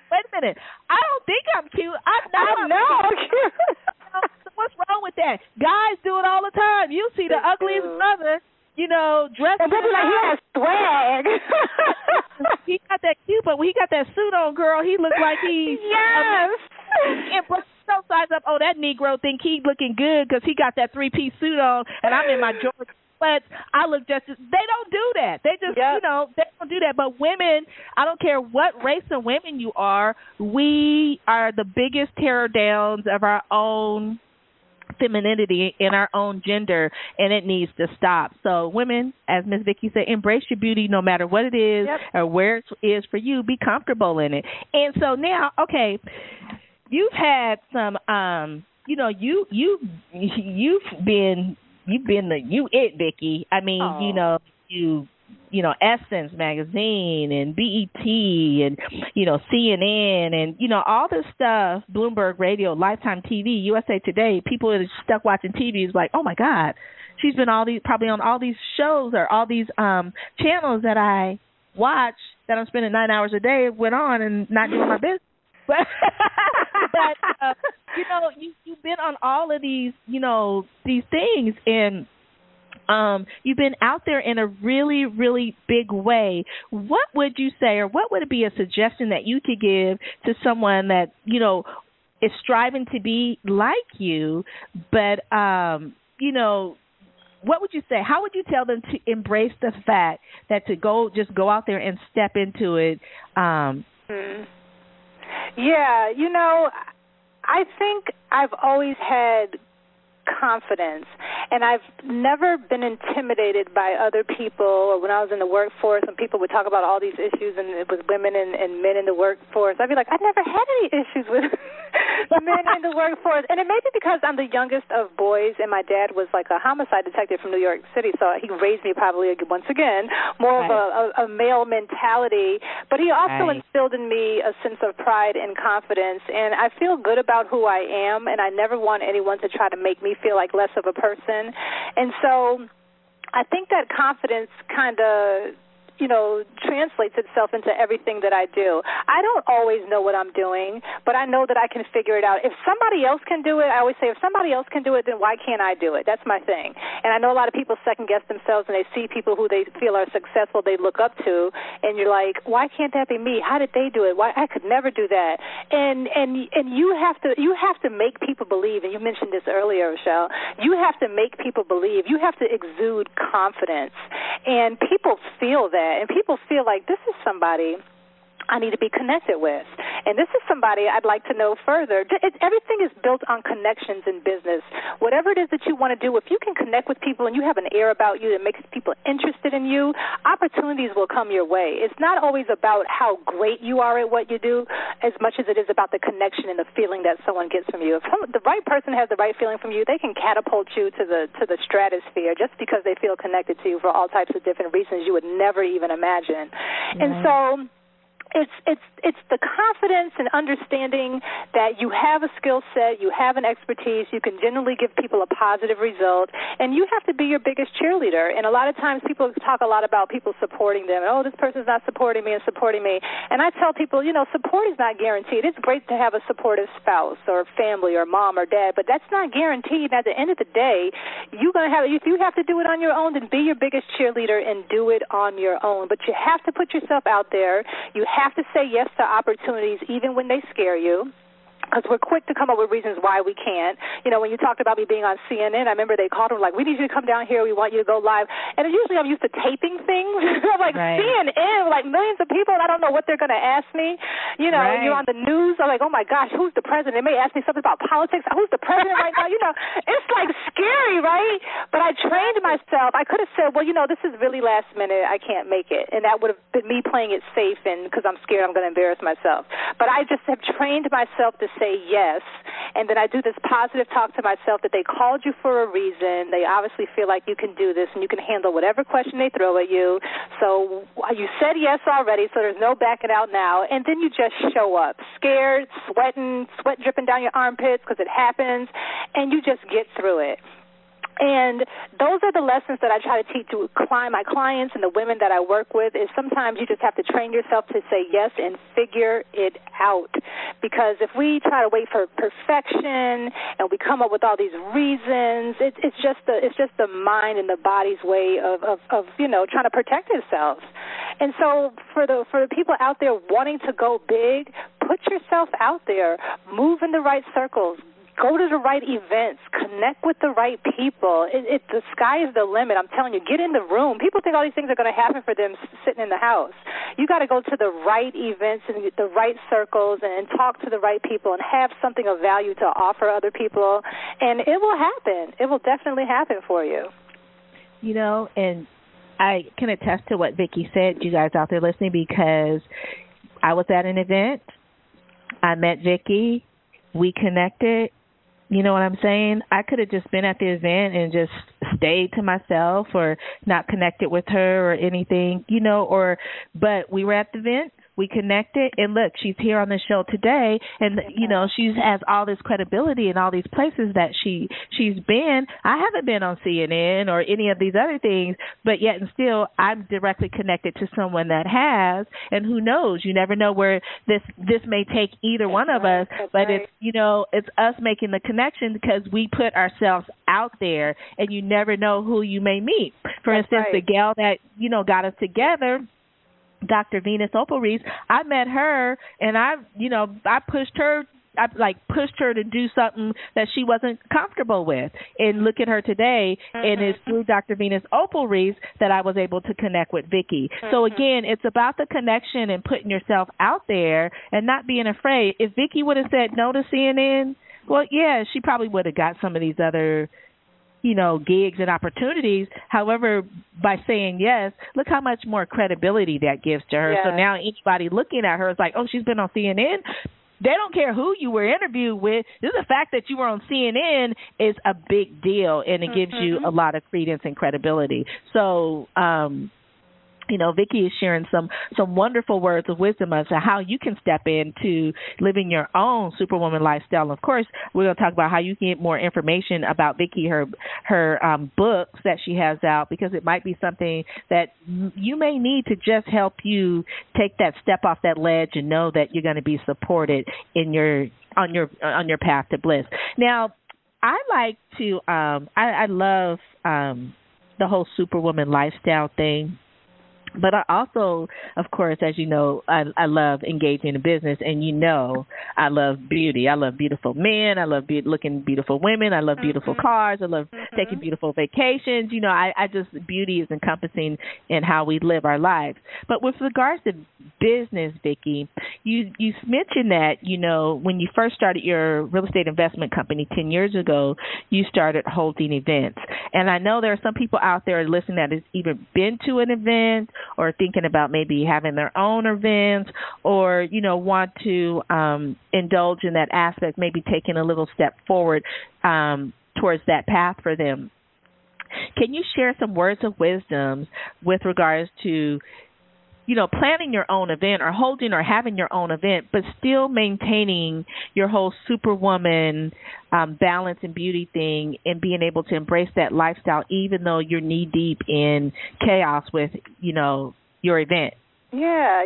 Wait a minute. I don't think I'm cute. I know I'm cute. What's wrong with that? Guys do it all the time. You see the ugliest mother you know, dressed. And then like, he has swag. He got that cute, but when he got that suit on, girl, he looked like he. Yes. And brought so size up. Oh, that Negro think he looking good because he got that 3-piece suit on, and I'm in my Georgia. But I look just, they don't do that. They just, yep. You know, they don't do that. But women, I don't care what race of women you are, we are the biggest tear downs of our own femininity and our own gender, and it needs to stop. So women, as Ms. Vicki said, embrace your beauty no matter what it is, yep. Or where it is for you. Be comfortable in it. And so now, okay, you've had some, you know, you've been Vicki. I mean, aww. You know, you know, Essence Magazine and BET and, you know, CNN and, you know, all this stuff, Bloomberg Radio, Lifetime TV, USA Today, people that are stuck watching TV is like, oh, my God, she's been probably on all these shows or all these channels that I watch that I'm spending 9 hours a day went on and not doing my business. But you know, you've been on all of these, you know, these things, and you've been out there in a really, really big way. What would you say, or what would it be a suggestion that you could give to someone that, you know, is striving to be like you, but, you know, what would you say? How would you tell them to embrace the fact that to go out there and step into it? Yeah, you know, I think I've always had confidence, and I've never been intimidated by other people. Or when I was in the workforce and people would talk about all these issues and with women and men in the workforce, I'd be like, I never had any issues with men in the workforce. And it may be because I'm the youngest of boys, and my dad was like a homicide detective from New York City, so he raised me probably, once again, more right. of a male mentality. But he also right. instilled in me a sense of pride and confidence, and I feel good about who I am, and I never want anyone to try to make me feel like less of a person. And so I think that confidence kind of, you know, translates itself into everything that I do. I don't always know what I'm doing, but I know that I can figure it out. If somebody else can do it, I always say, if somebody else can do it, then why can't I do it? That's my thing. And I know a lot of people second-guess themselves, and they see people who they feel are successful they look up to, and you're like, why can't that be me? How did they do it? Why I could never do that. And you have to make people believe, and you mentioned this earlier, Rochelle, you have to make people believe. You have to exude confidence. And people feel that. And people feel like, this is somebody I need to be connected with. And this is somebody I'd like to know further. Everything is built on connections in business. Whatever it is that you want to do, if you can connect with people and you have an air about you that makes people interested in you, opportunities will come your way. It's not always about how great you are at what you do as much as it is about the connection and the feeling that someone gets from you. If the right person has the right feeling from you, they can catapult you to the stratosphere just because they feel connected to you for all types of different reasons you would never even imagine. Mm-hmm. And so It's the confidence and understanding that you have a skill set, you have an expertise, you can generally give people a positive result, and you have to be your biggest cheerleader. And a lot of times people talk a lot about people supporting them. Oh, this person's not supporting me and supporting me. And I tell people, you know, support is not guaranteed. It's great to have a supportive spouse or family or mom or dad, but that's not guaranteed. And at the end of the day, if you have to do it on your own, then be your biggest cheerleader and do it on your own. But you have to put yourself out there. You have to say yes to opportunities even when they scare you, because we're quick to come up with reasons why we can't. You know, when you talked about me being on CNN, I remember they called them like, we need you to come down here. We want you to go live. And usually I'm used to taping things. I'm like, right. CNN, like millions of people, and I don't know what they're going to ask me. You know, right. You're on the news. I'm like, oh, my gosh, who's the president? They may ask me something about politics. Who's the president right now? You know, it's like scary, right? But I trained myself. I could have said, well, you know, this is really last minute. I can't make it. And that would have been me playing it safe and because I'm scared I'm going to embarrass myself. But I just have trained myself to say yes, and then I do this positive talk to myself that they called you for a reason. They obviously feel like you can do this and you can handle whatever question they throw at you. So you said yes already, so there's no backing out now. And then you just show up, scared, sweating, sweat dripping down your armpits because it happens, and you just get through it. And those are the lessons that I try to teach to my clients and the women that I work with, is sometimes you just have to train yourself to say yes and figure it out. Because if we try to wait for perfection and we come up with all these reasons, it's just the mind and the body's way of trying to protect itself. And so for the people out there wanting to go big, put yourself out there, move in the right circles, go to the right events, connect with the right people. The sky is the limit. I'm telling you, get in the room. People think all these things are going to happen for them sitting in the house. You got to go to the right events and the right circles and talk to the right people and have something of value to offer other people, and it will happen. It will definitely happen for you. You know, and I can attest to what Vicki said, you guys out there listening, because I was at an event. I met Vicki. We connected. You know what I'm saying? I could have just been at the event and just stayed to myself or not connected with her or anything, but we were at the event, we connected, and look, she's here on the show today, and, she has all this credibility in all these places that she's been. I haven't been on CNN or any of these other things, but yet and still I'm directly connected to someone that has, and who knows, you never know where this may take either one of us, but it's, it's us making the connection because we put ourselves out there, and you never know who you may meet. For instance, the gal that, got us together, Dr. Venus Opal Reese, I met her and I pushed her to do something that she wasn't comfortable with. And look at her today. Mm-hmm. And it's through Dr. Venus Opal Reese that I was able to connect with Vicki. Mm-hmm. So, again, it's about the connection and putting yourself out there and not being afraid. If Vicki would have said no to CNN, well, yeah, she probably would have got some of these other gigs and opportunities. However, by saying yes, look how much more credibility that gives to her. Yes. So now anybody looking at her is like, oh, she's been on CNN. They don't care who you were interviewed with. Just the fact that you were on CNN is a big deal, and it gives you a lot of credence and credibility. So, Vicki is sharing some wonderful words of wisdom as to how you can step into living your own superwoman lifestyle. And of course, we're going to talk about how you can get more information about Vicki, her books that she has out, because it might be something that you may need to just help you take that step off that ledge and know that you're going to be supported in your path to bliss. Now, I like to I love the whole superwoman lifestyle thing. But I also, of course, as you know, I love engaging in business, and I love beauty. I love beautiful men. I love looking beautiful women. I love beautiful cars. I love taking beautiful vacations. I just, beauty is encompassing in how we live our lives. But with regards to business, Vicki, you mentioned that, when you first started your real estate investment company 10 years ago, you started holding events. And I know there are some people out there listening that has even been to an event or thinking about maybe having their own events or, want to indulge in that aspect, maybe taking a little step forward towards that path for them. Can you share some words of wisdom with regards to, planning your own event or holding or having your own event, but still maintaining your whole superwoman balance and beauty thing and being able to embrace that lifestyle, even though you're knee deep in chaos with, your event? Yeah.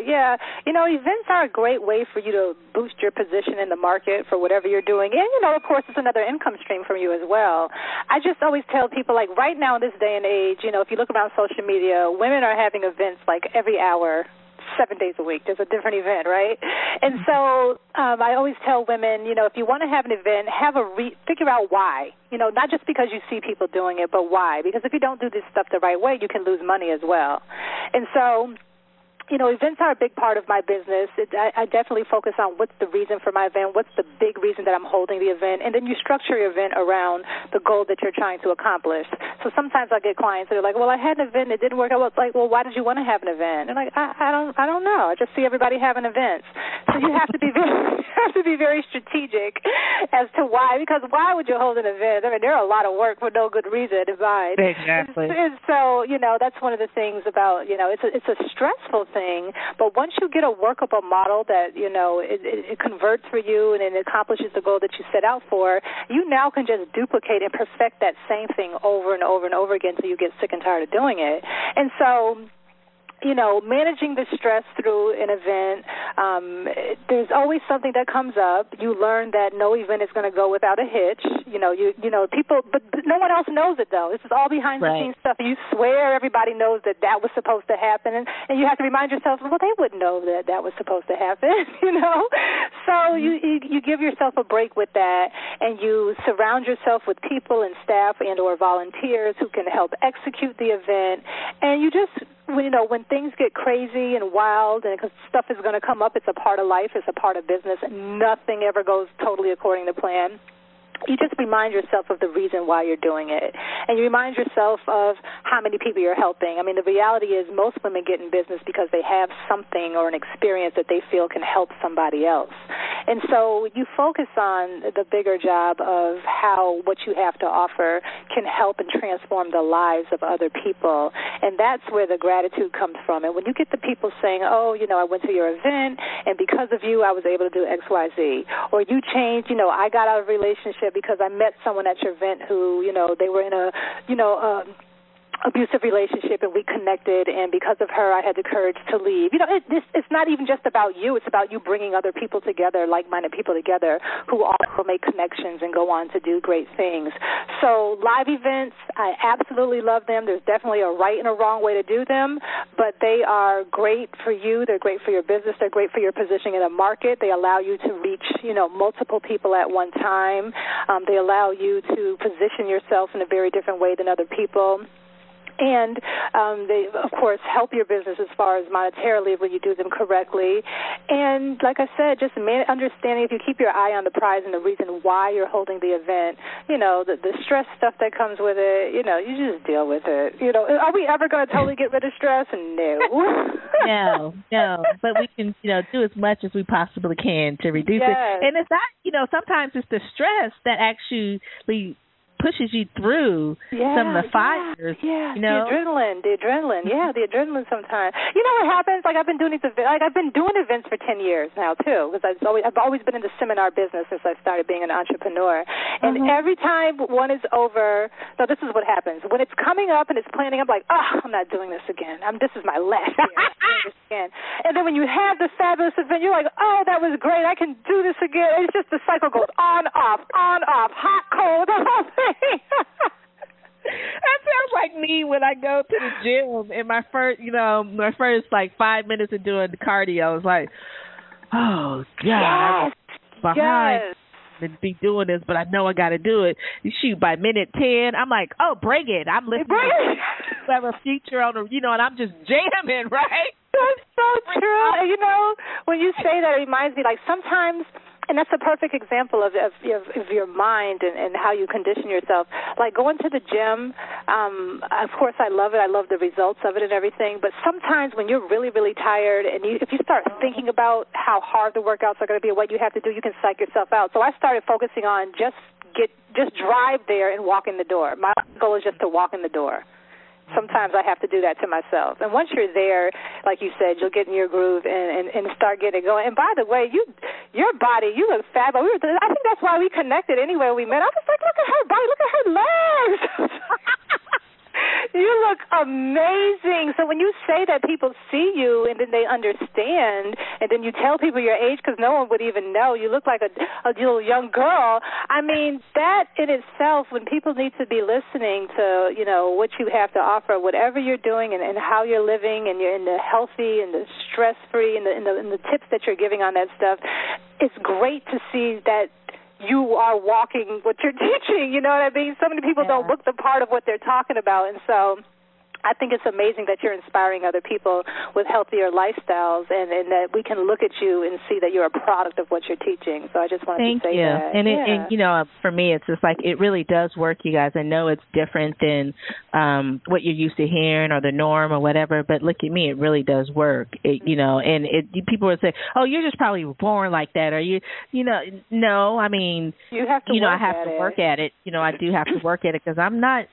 Events are a great way for you to boost your position in the market for whatever you're doing. And, of course, it's another income stream from you as well. I just always tell people, like, right now in this day and age, if you look around social media, women are having events like every hour, 7 days a week. There's a different event, right? And so I always tell women, if you want to have an event, figure out why. Not just because you see people doing it, but why. Because if you don't do this stuff the right way, you can lose money as well. And so events are a big part of my business. I definitely focus on what's the reason for my event, what's the big reason that I'm holding the event, and then you structure your event around the goal that you're trying to accomplish. So sometimes I get clients that are like, well, I had an event, it didn't work out. Well, it's like, well, why did you want to have an event? And like, I don't know. I just see everybody having events. So you have to be very strategic as to why, because why would you hold an event? I mean, there are a lot of work for no good reason in mind. Exactly. And so, that's one of the things about, it's a stressful thing. thing, but once you get a workable model that, you know, it converts for you and it accomplishes the goal that you set out for, you now can just duplicate and perfect that same thing over and over and over again until you get sick and tired of doing it. And so, you know, managing the stress through an event, there's always something that comes up. You learn that no event is going to go without a hitch. You know, people, but no one else knows it, though. This is all behind-the-scenes stuff. You swear everybody knows that that was supposed to happen, and you have to remind yourself, well, they wouldn't know that that was supposed to happen, you know? So you give yourself a break with that, and you surround yourself with people and staff and or volunteers who can help execute the event, and you just, you know, when things get crazy and wild and because stuff is going to come up, it's a part of life, it's a part of business, nothing ever goes totally according to plan. You just remind yourself of the reason why you're doing it. And you remind yourself of how many people you're helping. I mean, the reality is most women get in business because they have something or an experience that they feel can help somebody else. And so you focus on the bigger job of how what you have to offer can help and transform the lives of other people. And that's where the gratitude comes from. And when you get the people saying, oh, you know, I went to your event, and because of you, I was able to do X, Y, Z. Or you changed, you know, I got out of a relationship because I met someone at your event who, you know, they were in a, you know, abusive relationship, and we connected, and because of her, I had the courage to leave. You know, it's not even just about you. It's about you bringing other people together, like-minded people together, who also make connections and go on to do great things. So live events, I absolutely love them. There's definitely a right and a wrong way to do them, but they are great for you. They're great for your business. They're great for your positioning in the market. They allow you to reach, you know, multiple people at one time. They allow you to position yourself in a very different way than other people. And they, of course, help your business as far as monetarily when you do them correctly. And like I said, just understanding if you keep your eye on the prize and the reason why you're holding the event, you know, the stress stuff that comes with it, you know, you just deal with it. You know, are we ever going to totally get rid of stress? No. No. But we can, you know, do as much as we possibly can to reduce it. And it's not, you know, sometimes it's the stress that actually pushes you through some of the fires. Yeah, you know? the adrenaline. Yeah, the adrenaline sometimes. You know what happens? Like, I've been doing these events. Like, I've been doing events for 10 years now, too, because I've always been in the seminar business since I started being an entrepreneur. And every time one is over, so this is what happens. When it's coming up and it's planning, I'm like, oh, I'm not doing this again. This is my last year. I'm not doing this again. And then when you have the fabulous event, you're like, oh, that was great. I can do this again. It's just the cycle goes on, off, hot, cold, the whole thing. That sounds like me when I go to the gym and my first like 5 minutes of doing the cardio is like, oh God, behind and be doing this, but I know I got to do it. Shoot, by minute 10, I'm like, oh, bring it! I'm listening to have a feature on, you know, and I'm just jamming, right? That's so true. You know, when you say that, it reminds me like sometimes. And that's a perfect example of your mind and how you condition yourself. Like going to the gym, of course I love it. I love the results of it and everything. But sometimes when you're really, really tired and if you start thinking about how hard the workouts are going to be and what you have to do, you can psych yourself out. So I started focusing on just drive there and walk in the door. My goal is just to walk in the door. Sometimes I have to do that to myself. And once you're there, like you said, you'll get in your groove and start getting going. And by the way, your body, you look fabulous. I think that's why we connected anyway. We met. I was like, look at her body, look at her legs. You look amazing. So when you say that, people see you and then they understand, and then you tell people your age because no one would even know. You look like a little young girl. I mean, that in itself, when people need to be listening to, you know, what you have to offer, whatever you're doing and how you're living and you're in the healthy and the stress-free and the tips that you're giving on that stuff, it's great to see that you are walking what you're teaching, you know what I mean? So many people don't look the part of what they're talking about, and so I think it's amazing that you're inspiring other people with healthier lifestyles and that we can look at you and see that you're a product of what you're teaching. So I just wanted to say that. And you know, for me, it's just like it really does work, you guys. I know it's different than what you're used to hearing or the norm or whatever, but look at me, it really does work. You know, and people would say, oh, you're just probably born like that. Or you know, no, I mean, you have to work at it. I do have to work at it because I'm not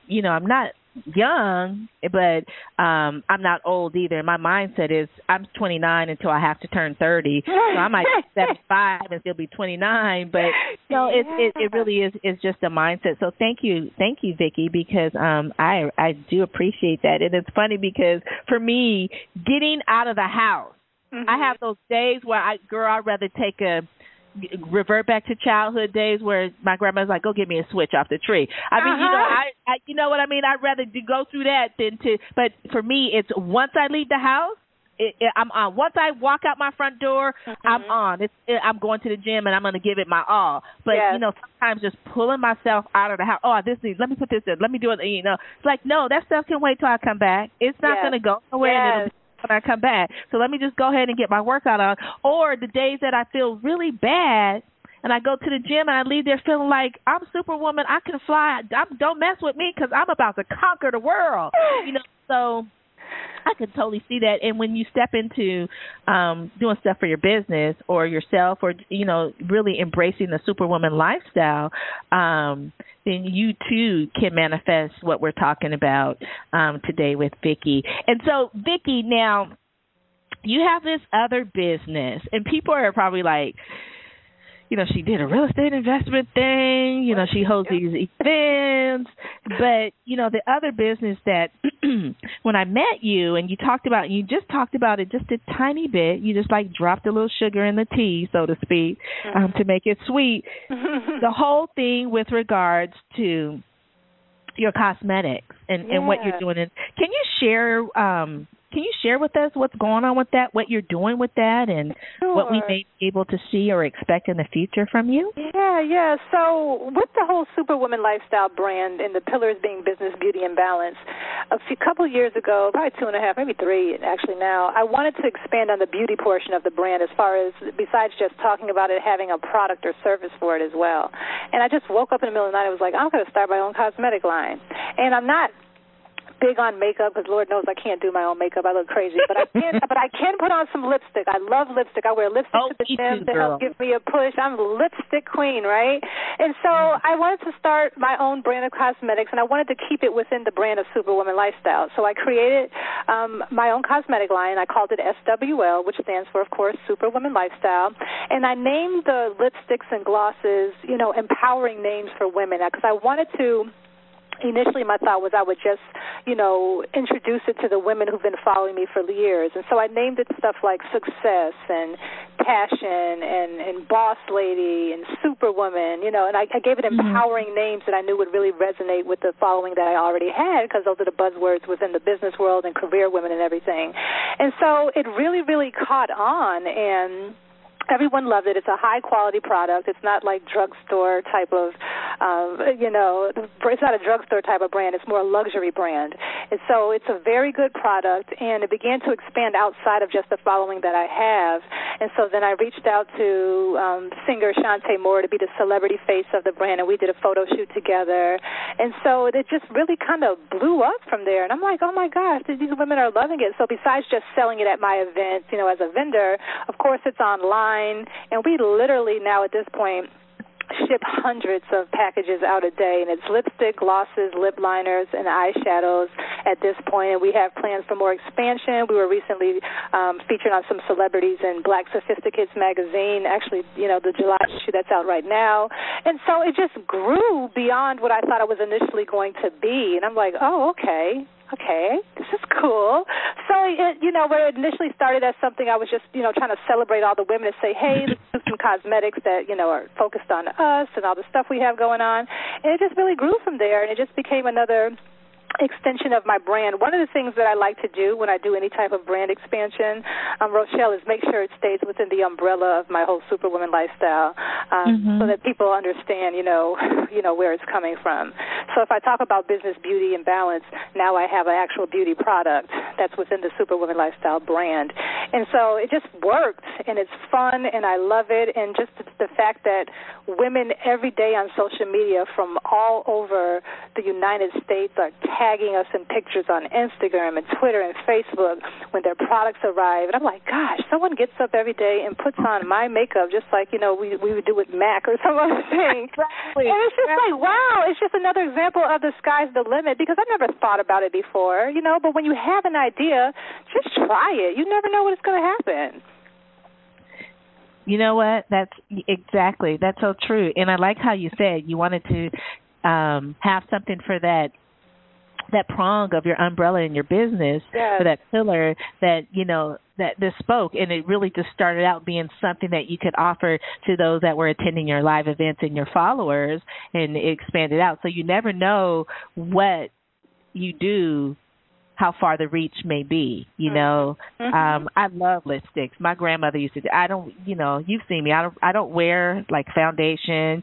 young, but I'm not old either. My mindset is I'm 29 until I have to turn 30. So I might be 75 and still be 29. But no, it really is just a mindset. So thank you, Vicki, because I do appreciate that. And it's funny because for me, getting out of the house, mm-hmm. I have those days where I'd rather take a revert back to childhood days where my grandma's like, go get me a switch off the tree. I mean, you know what I mean? I'd rather go through that than to, but for me, it's once I leave the house, I'm on. Once I walk out my front door, mm-hmm. I'm on. I'm going to the gym and I'm going to give it my all. But, you know, sometimes just pulling myself out of the house. Oh, let me put this in. Let me do it. You know, it's like, no, that stuff can wait till I come back. It's not going to go nowhere. Yes. And it'll be when I come back. So let me just go ahead and get my workout on. Or the days that I feel really bad and I go to the gym and I leave there feeling like I'm Superwoman, I can fly, don't mess with me because I'm about to conquer the world. You know, so I can totally see that. And when you step into doing stuff for your business or yourself or, you know, really embracing the Superwoman lifestyle, then you, too, can manifest what we're talking about today with Vicki. And so, Vicki, now, you have this other business, and people are probably like, you know, she did a real estate investment thing. You know, she holds these events. But, you know, the other business that when I met you and you just talked about it just a tiny bit. You just like dropped a little sugar in the tea, so to speak, to make it sweet. The whole thing with regards to your cosmetics and what you're doing. Can you share with us what's going on with that, what you're doing with that, and what we may be able to see or expect in the future from you? Yeah. So with the whole Superwoman Lifestyle brand and the pillars being business, beauty, and balance, a couple years ago, probably 2.5, maybe 3 actually now, I wanted to expand on the beauty portion of the brand as far as besides just talking about it, having a product or service for it as well. And I just woke up in the middle of the night and was like, I'm going to start my own cosmetic line. And I'm not big on makeup because Lord knows I can't do my own makeup. I look crazy, but I can put on some lipstick. I love lipstick. I wear lipstick to the gym to help give me a push. I'm a lipstick queen, right? And so I wanted to start my own brand of cosmetics, and I wanted to keep it within the brand of Superwoman Lifestyle. So I created my own cosmetic line. I called it SWL, which stands for, of course, Superwoman Lifestyle, and I named the lipsticks and glosses, you know, empowering names for women because I wanted to. Initially, my thought was I would just, you know, introduce it to the women who've been following me for years. And so I named it stuff like Success and Passion and Boss Lady and Superwoman, you know, and I gave it empowering names that I knew would really resonate with the following that I already had because those are the buzzwords within the business world and career women and everything. And so it really, really caught on and everyone loved it. It's a high-quality product. It's not like drugstore type of, it's not a drugstore type of brand. It's more a luxury brand. And so it's a very good product, and it began to expand outside of just the following that I have. And so then I reached out to singer Shante Moore to be the celebrity face of the brand, and we did a photo shoot together. And so it just really kind of blew up from there. And I'm like, oh, my gosh, these women are loving it. So besides just selling it at my events, you know, as a vendor, of course it's online. And we literally now at this point ship hundreds of packages out a day, and it's lipstick, glosses, lip liners, and eyeshadows at this point. And we have plans for more expansion. We were recently featured on some celebrities in Black Sophisticates Magazine, actually, you know, the July issue that's out right now. And so it just grew beyond what I thought I was initially going to be. And I'm like, oh, okay, this is cool. So, you know, where it initially started as something I was just, you know, trying to celebrate all the women and say, hey, let's do some cosmetics that, you know, are focused on us and all the stuff we have going on. And it just really grew from there, and it just became another extension of my brand. One of the things that I like to do when I do any type of brand expansion, Rochelle, is make sure it stays within the umbrella of my whole Superwoman lifestyle so that people understand, you know, where it's coming from. So if I talk about business, beauty, and balance, now I have an actual beauty product that's within the Superwoman lifestyle brand. And so it just works, and it's fun, and I love it. And just the fact that women every day on social media from all over the United States are tagging us in pictures on Instagram and Twitter and Facebook when their products arrive. And I'm like, gosh, someone gets up every day and puts on my makeup just like, you know, we would do with MAC or some other thing. Exactly. And it's just like, wow, it's just another example of the sky's the limit, because I never thought about it before, you know. But when you have an idea, just try it. You never know what's going to happen. You know what? That's exactly. That's so true. And I like how you said you wanted to have something for that prong of your umbrella in your business, yes, or that pillar that, you know, that this spoke, and it really just started out being something that you could offer to those that were attending your live events and your followers, and it expanded out. So you never know what you do, how far the reach may be, you know. Mm-hmm. I love lipsticks. My grandmother used to. I don't, you know, you've seen me. I don't wear like foundation.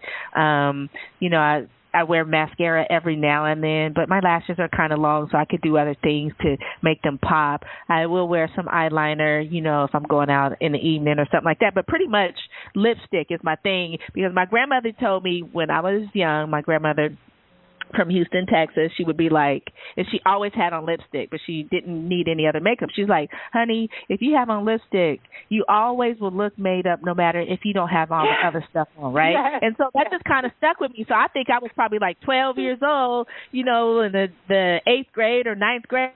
You know, I wear mascara every now and then, but my lashes are kind of long, so I could do other things to make them pop. I will wear some eyeliner, you know, if I'm going out in the evening or something like that. But pretty much lipstick is my thing, because my grandmother told me when I was young, my grandmother from Houston, Texas, she would be like, and she always had on lipstick, but she didn't need any other makeup. She's like, honey, if you have on lipstick, you always will look made up no matter if you don't have all the other stuff on, right? Yes. And so that just kind of stuck with me. So I think I was probably like 12 years old, you know, in the 8th grade or 9th grade.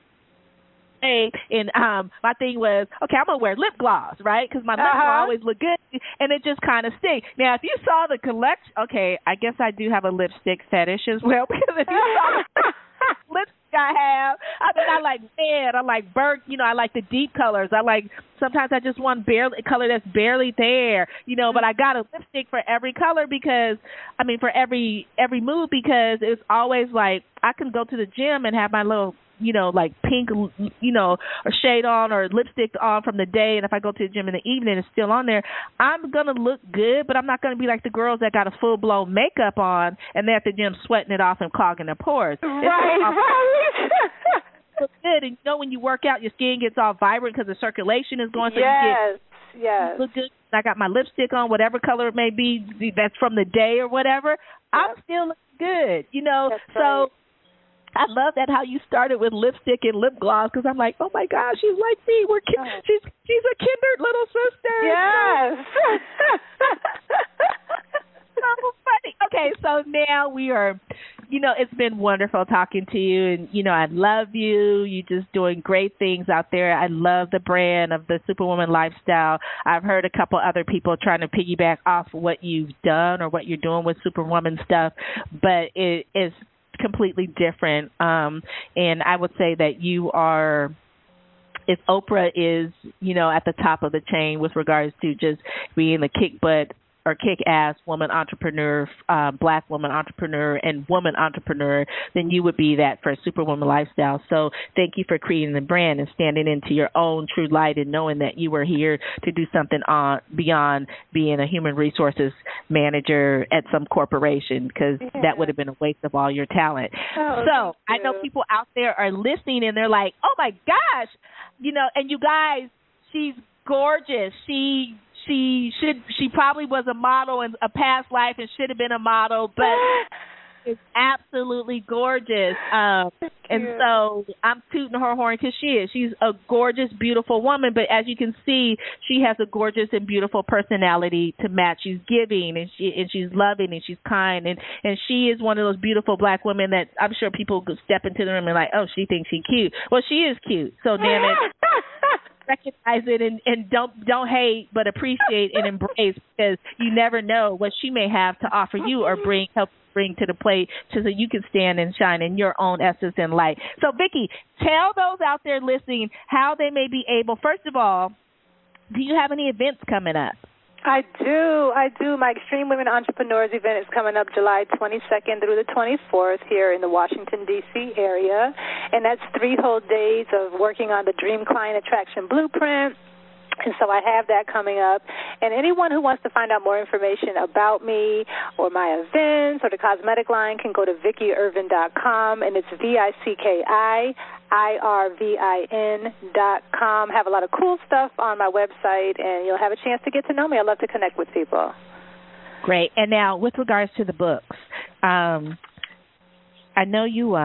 And my thing was, okay, I'm going to wear lip gloss, right? Because my lips will always look good, and it just kind of stinks. Now, if you saw the collection, okay, I guess I do have a lipstick fetish as well, because if you saw the lipstick I have, I mean, I like red, I like burnt, you know, I like the deep colors. I like, sometimes I just want barely color that's barely there, you know, but I got a lipstick for every color because, I mean, for every mood, because it's always like I can go to the gym and have my little, you know, like pink, you know, or shade on or lipstick on from the day. And if I go to the gym in the evening, it's still on there. I'm going to look good, but I'm not going to be like the girls that got a full-blown makeup on and they're at the gym sweating it off and clogging their pores. Right. It's good. And, you know, when you work out, your skin gets all vibrant because the circulation is going through. Yes, so yes. You look good. I got my lipstick on, whatever color it may be, that's from the day or whatever. Yep. I'm still looking good, you know. That's so right. I love that how you started with lipstick and lip gloss, because I'm like, oh my gosh, she's like me. We're she's a kindred little sister. Yes. So funny. Okay, so now we are, you know, it's been wonderful talking to you, and you know, I love you. You're just doing great things out there. I love the brand of the Superwoman Lifestyle. I've heard a couple other people trying to piggyback off what you've done or what you're doing with Superwoman stuff, but it is completely different, and I would say that you are, if Oprah is, you know, at the top of the chain with regards to just being the kick butt or kick ass woman entrepreneur, black woman entrepreneur and woman entrepreneur, then you would be that for Superwoman Lifestyle. So thank you for creating the brand and standing into your own true light and knowing that you were here to do something on beyond being a human resources manager at some corporation, because that would have been a waste of all your talent. Oh, so I know people out there are listening and they're like, oh my gosh, you know, and you guys, she's gorgeous. She probably was a model in a past life and should have been a model, but it's absolutely gorgeous. And so I'm tooting her horn because she is. She's a gorgeous, beautiful woman, but as you can see, she has a gorgeous and beautiful personality to match. She's giving, and she's loving, and she's kind, and she is one of those beautiful black women that I'm sure people could step into the room and like, oh, she thinks she's cute. Well, she is cute, so damn it. Recognize it and don't hate, but appreciate and embrace, because you never know what she may have to offer you or help bring to the plate, so that you can stand and shine in your own essence and light. So, Vicki, tell those out there listening how they may be able. First of all, do you have any events coming up? I do. My Extreme Women Entrepreneurs event is coming up July 22nd through the 24th here in the Washington, D.C. area. And that's 3 whole days of working on the Dream Client Attraction Blueprint, And so I have that coming up. And anyone who wants to find out more information about me or my events or the cosmetic line can go to VickiIrvin.com, and it's VickiIrvin.com. Have a lot of cool stuff on my website, and you'll have a chance to get to know me. I love to connect with people. Great. And now, with regards to the books, I know you,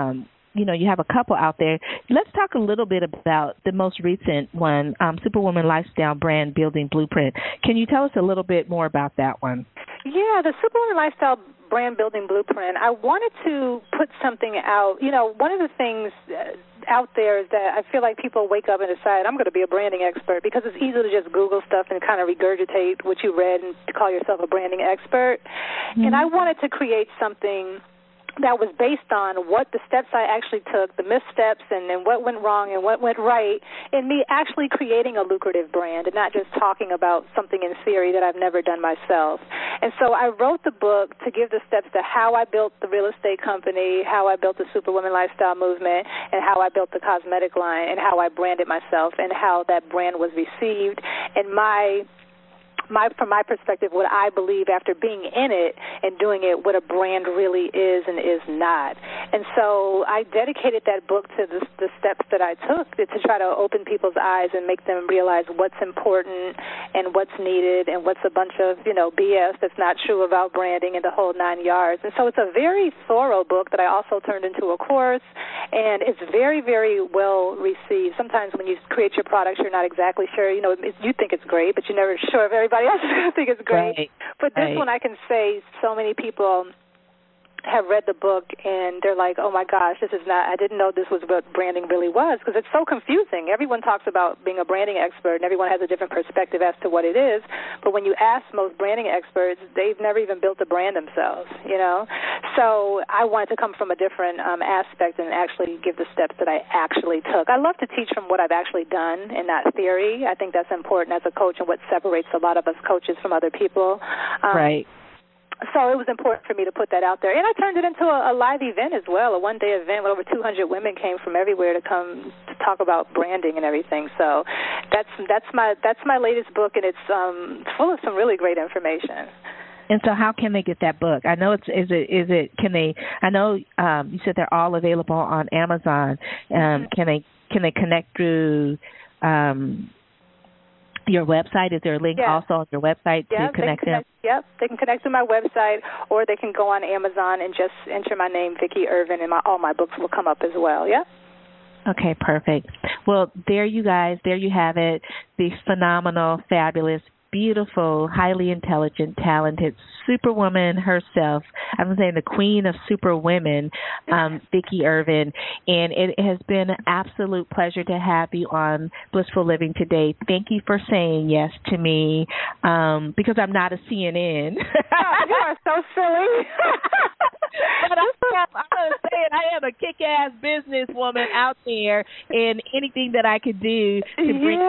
you know, you have a couple out there. Let's talk a little bit about the most recent one, Superwoman Lifestyle Brand Building Blueprint. Can you tell us a little bit more about that one? Yeah, the Superwoman Lifestyle Brand Building Blueprint, I wanted to put something out. You know, one of the things out there is that I feel like people wake up and decide, I'm going to be a branding expert, because it's easy to just Google stuff and kind of regurgitate what you read and to call yourself a branding expert. Mm-hmm. And I wanted to create something that was based on what the steps I actually took, the missteps, and then what went wrong and what went right, and me actually creating a lucrative brand and not just talking about something in theory that I've never done myself. And so I wrote the book to give the steps to how I built the real estate company, how I built the Superwoman Lifestyle movement, and how I built the cosmetic line, and how I branded myself, and how that brand was received, and from my perspective, what I believe after being in it and doing it, what a brand really is and is not. And so I dedicated that book to the steps that I took to try to open people's eyes and make them realize what's important and what's needed and what's a bunch of, you know, BS that's not true about branding and the whole nine yards. And so it's a very thorough book that I also turned into a course, and it's very, very well received. Sometimes when you create your products, you're not exactly sure. You know, you think it's great, but you're never sure of everything. Else is going to think it's great. Right. But this one, I can say so many people have read the book and they're like, oh my gosh, this is not, I didn't know this was what branding really was, because it's so confusing. Everyone talks about being a branding expert and everyone has a different perspective as to what it is, but when you ask most branding experts, they've never even built a brand themselves, you know? So I wanted to come from a different aspect and actually give the steps that I actually took. I love to teach from what I've actually done and not theory. I think that's important as a coach and what separates a lot of us coaches from other people. Right. So it was important for me to put that out there. And I turned it into a live event as well, a one-day event where over 200 women came from everywhere to come to talk about branding and everything. So that's my latest book, and it's full of some really great information. And so how can they get that book? I know you said they're all available on Amazon. Can they connect through your website? Is there a link also on your website to connect them? Yep, they can connect to my website, or they can go on Amazon and just enter my name, Vicki Irvin, and all my books will come up as well, yeah? Okay, perfect. Well, there you guys, there you have it, the phenomenal, fabulous, beautiful, highly intelligent, talented superwoman herself. I'm saying the queen of superwomen, Vicki Irvin. And it has been an absolute pleasure to have you on Blissful Living today. Thank you for saying yes to me, because I'm not a CNN. Oh, you are so silly. But I'm going to say it. I am a kick-ass businesswoman out there, and anything that I could do to bring...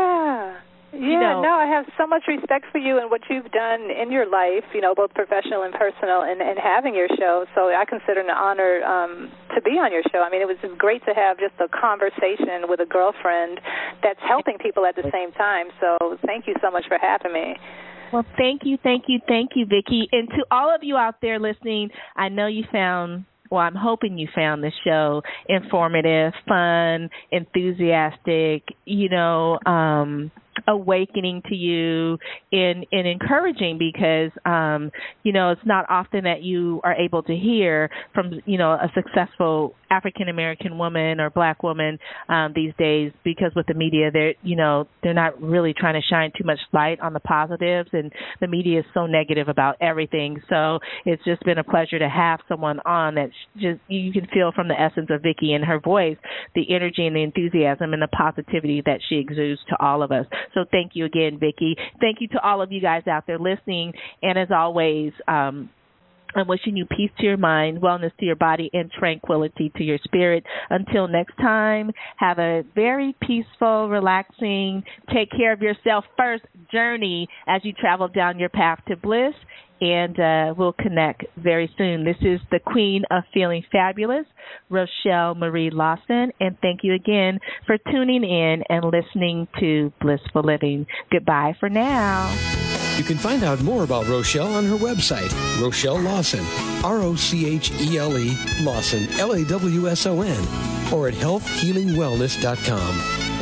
Yeah. I have so much respect for you and what you've done in your life, you know, both professional and personal, and having your show. So I consider it an honor to be on your show. I mean, it was just great to have just a conversation with a girlfriend that's helping people at the same time. So thank you so much for having me. Well, thank you, Vicki. And to all of you out there listening, I know you found... Well, I'm hoping you found the show informative, fun, enthusiastic, you know, awakening to you and encouraging, because, you know, it's not often that you are able to hear from, you know, a successful African-American woman or black woman these days, because with the media, they're not really trying to shine too much light on the positives, and the media is so negative about everything. So it's just been a pleasure to have someone on that just, you can feel from the essence of Vicki and her voice, the energy and the enthusiasm and the positivity that she exudes to all of us. So thank you again, Vicki. Thank you to all of you guys out there listening. And as always, I'm wishing you peace to your mind, wellness to your body, and tranquility to your spirit. Until next time, have a very peaceful, relaxing, take care of yourself first journey as you travel down your path to bliss. and we'll connect very soon. This is the Queen of Feeling Fabulous, Rochelle Marie Lawson, and thank you again for tuning in and listening to Blissful Living. Goodbye for now. You can find out more about Rochelle on her website, Rochelle Lawson, Rochelle Lawson, Lawson, or at healthhealingwellness.com.